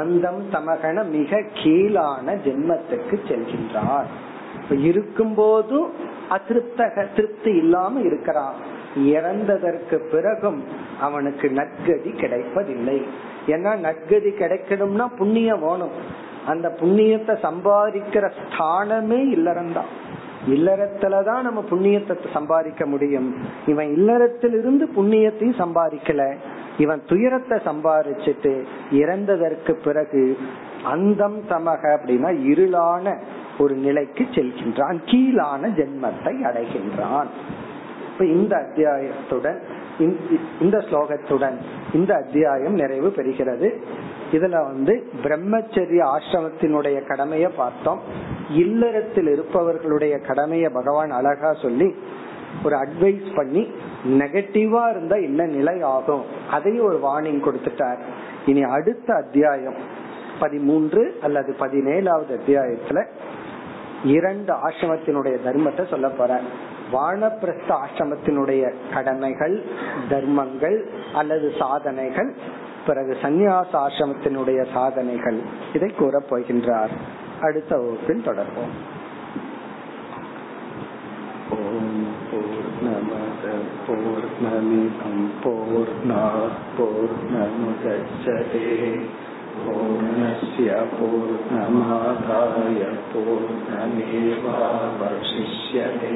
அந்தம் தமகன மிக கீழான ஜென்மத்துக்கு செல்கின்றான். இருக்கும் போதும் அதிருப்தக திருப்தி இல்லாம இருக்கிறான், இறந்ததற்கு பிறகும் அவனுக்கு நற்கதி கிடைப்பதில்லை. ஏன்னா நற்கதி கிடைக்கணும்னா புண்ணியம் வேணும், அந்த புண்ணியத்தை சம்பாதிக்கிற ஸ்தானமே இல்லறம்தான். இல்லறத்துலதான் நம்ம புண்ணியத்தை சம்பாதிக்க முடியும். இவன் இல்லறத்திலிருந்து புண்ணியத்தையும் சம்பாதிக்கல, இவன் துயரத்தை சம்பாதிச்சுட்டு இறந்ததற்கு பிறகு அந்தம் தமக அப்படின்னா இருளான ஒரு நிலைக்கு செல்கின்றான், கீழான ஜென்மத்தை அடைகின்றான். இப்ப இந்த அத்தியாயத்துடன், இந்த ஸ்லோகத்துடன் இந்த அத்தியாயம் நிறைவு பெறுகிறது. இதுல வந்து பிரம்மச்சரிய ஆசிரமத்தினுடைய கடமையை பார்த்தோம், இல்லறத்தில் இருப்பவர்களுடைய கடமையை பகவான் அழகா சொல்லி ஒரு அட்வைஸ் பண்ணி நெகட்டிவா இருந்தா என்ன நிலை ஆகும் அதையும் ஒரு வார்னிங் கொடுத்துட்டார். இனி அடுத்த அத்தியாயம் 13 அல்லது 17வது அத்தியாயத்துல இரண்டு ஆசிரமத்தினுடைய தர்மத்தை சொல்ல போற. வானப்பிரஸ்த ஆசிரமத்தினுடைய கடமைகள், தர்மங்கள் அல்லது சாதனைகள், பிறகு சந்நியாச ஆசிரமத்தினுடைய சாதனைகள், இதை கூற போகின்றார். அடுத்த வகுப்பில் தொடர்வோம். ஓம் பூர்ணமத பூர்ணமிதம் பூர்ணாத் பூர்ணமுதச்யதே பூர்ணஸ்ய பூர்ணமாதாய பூர்ணமேவாவசிஷ்யதே.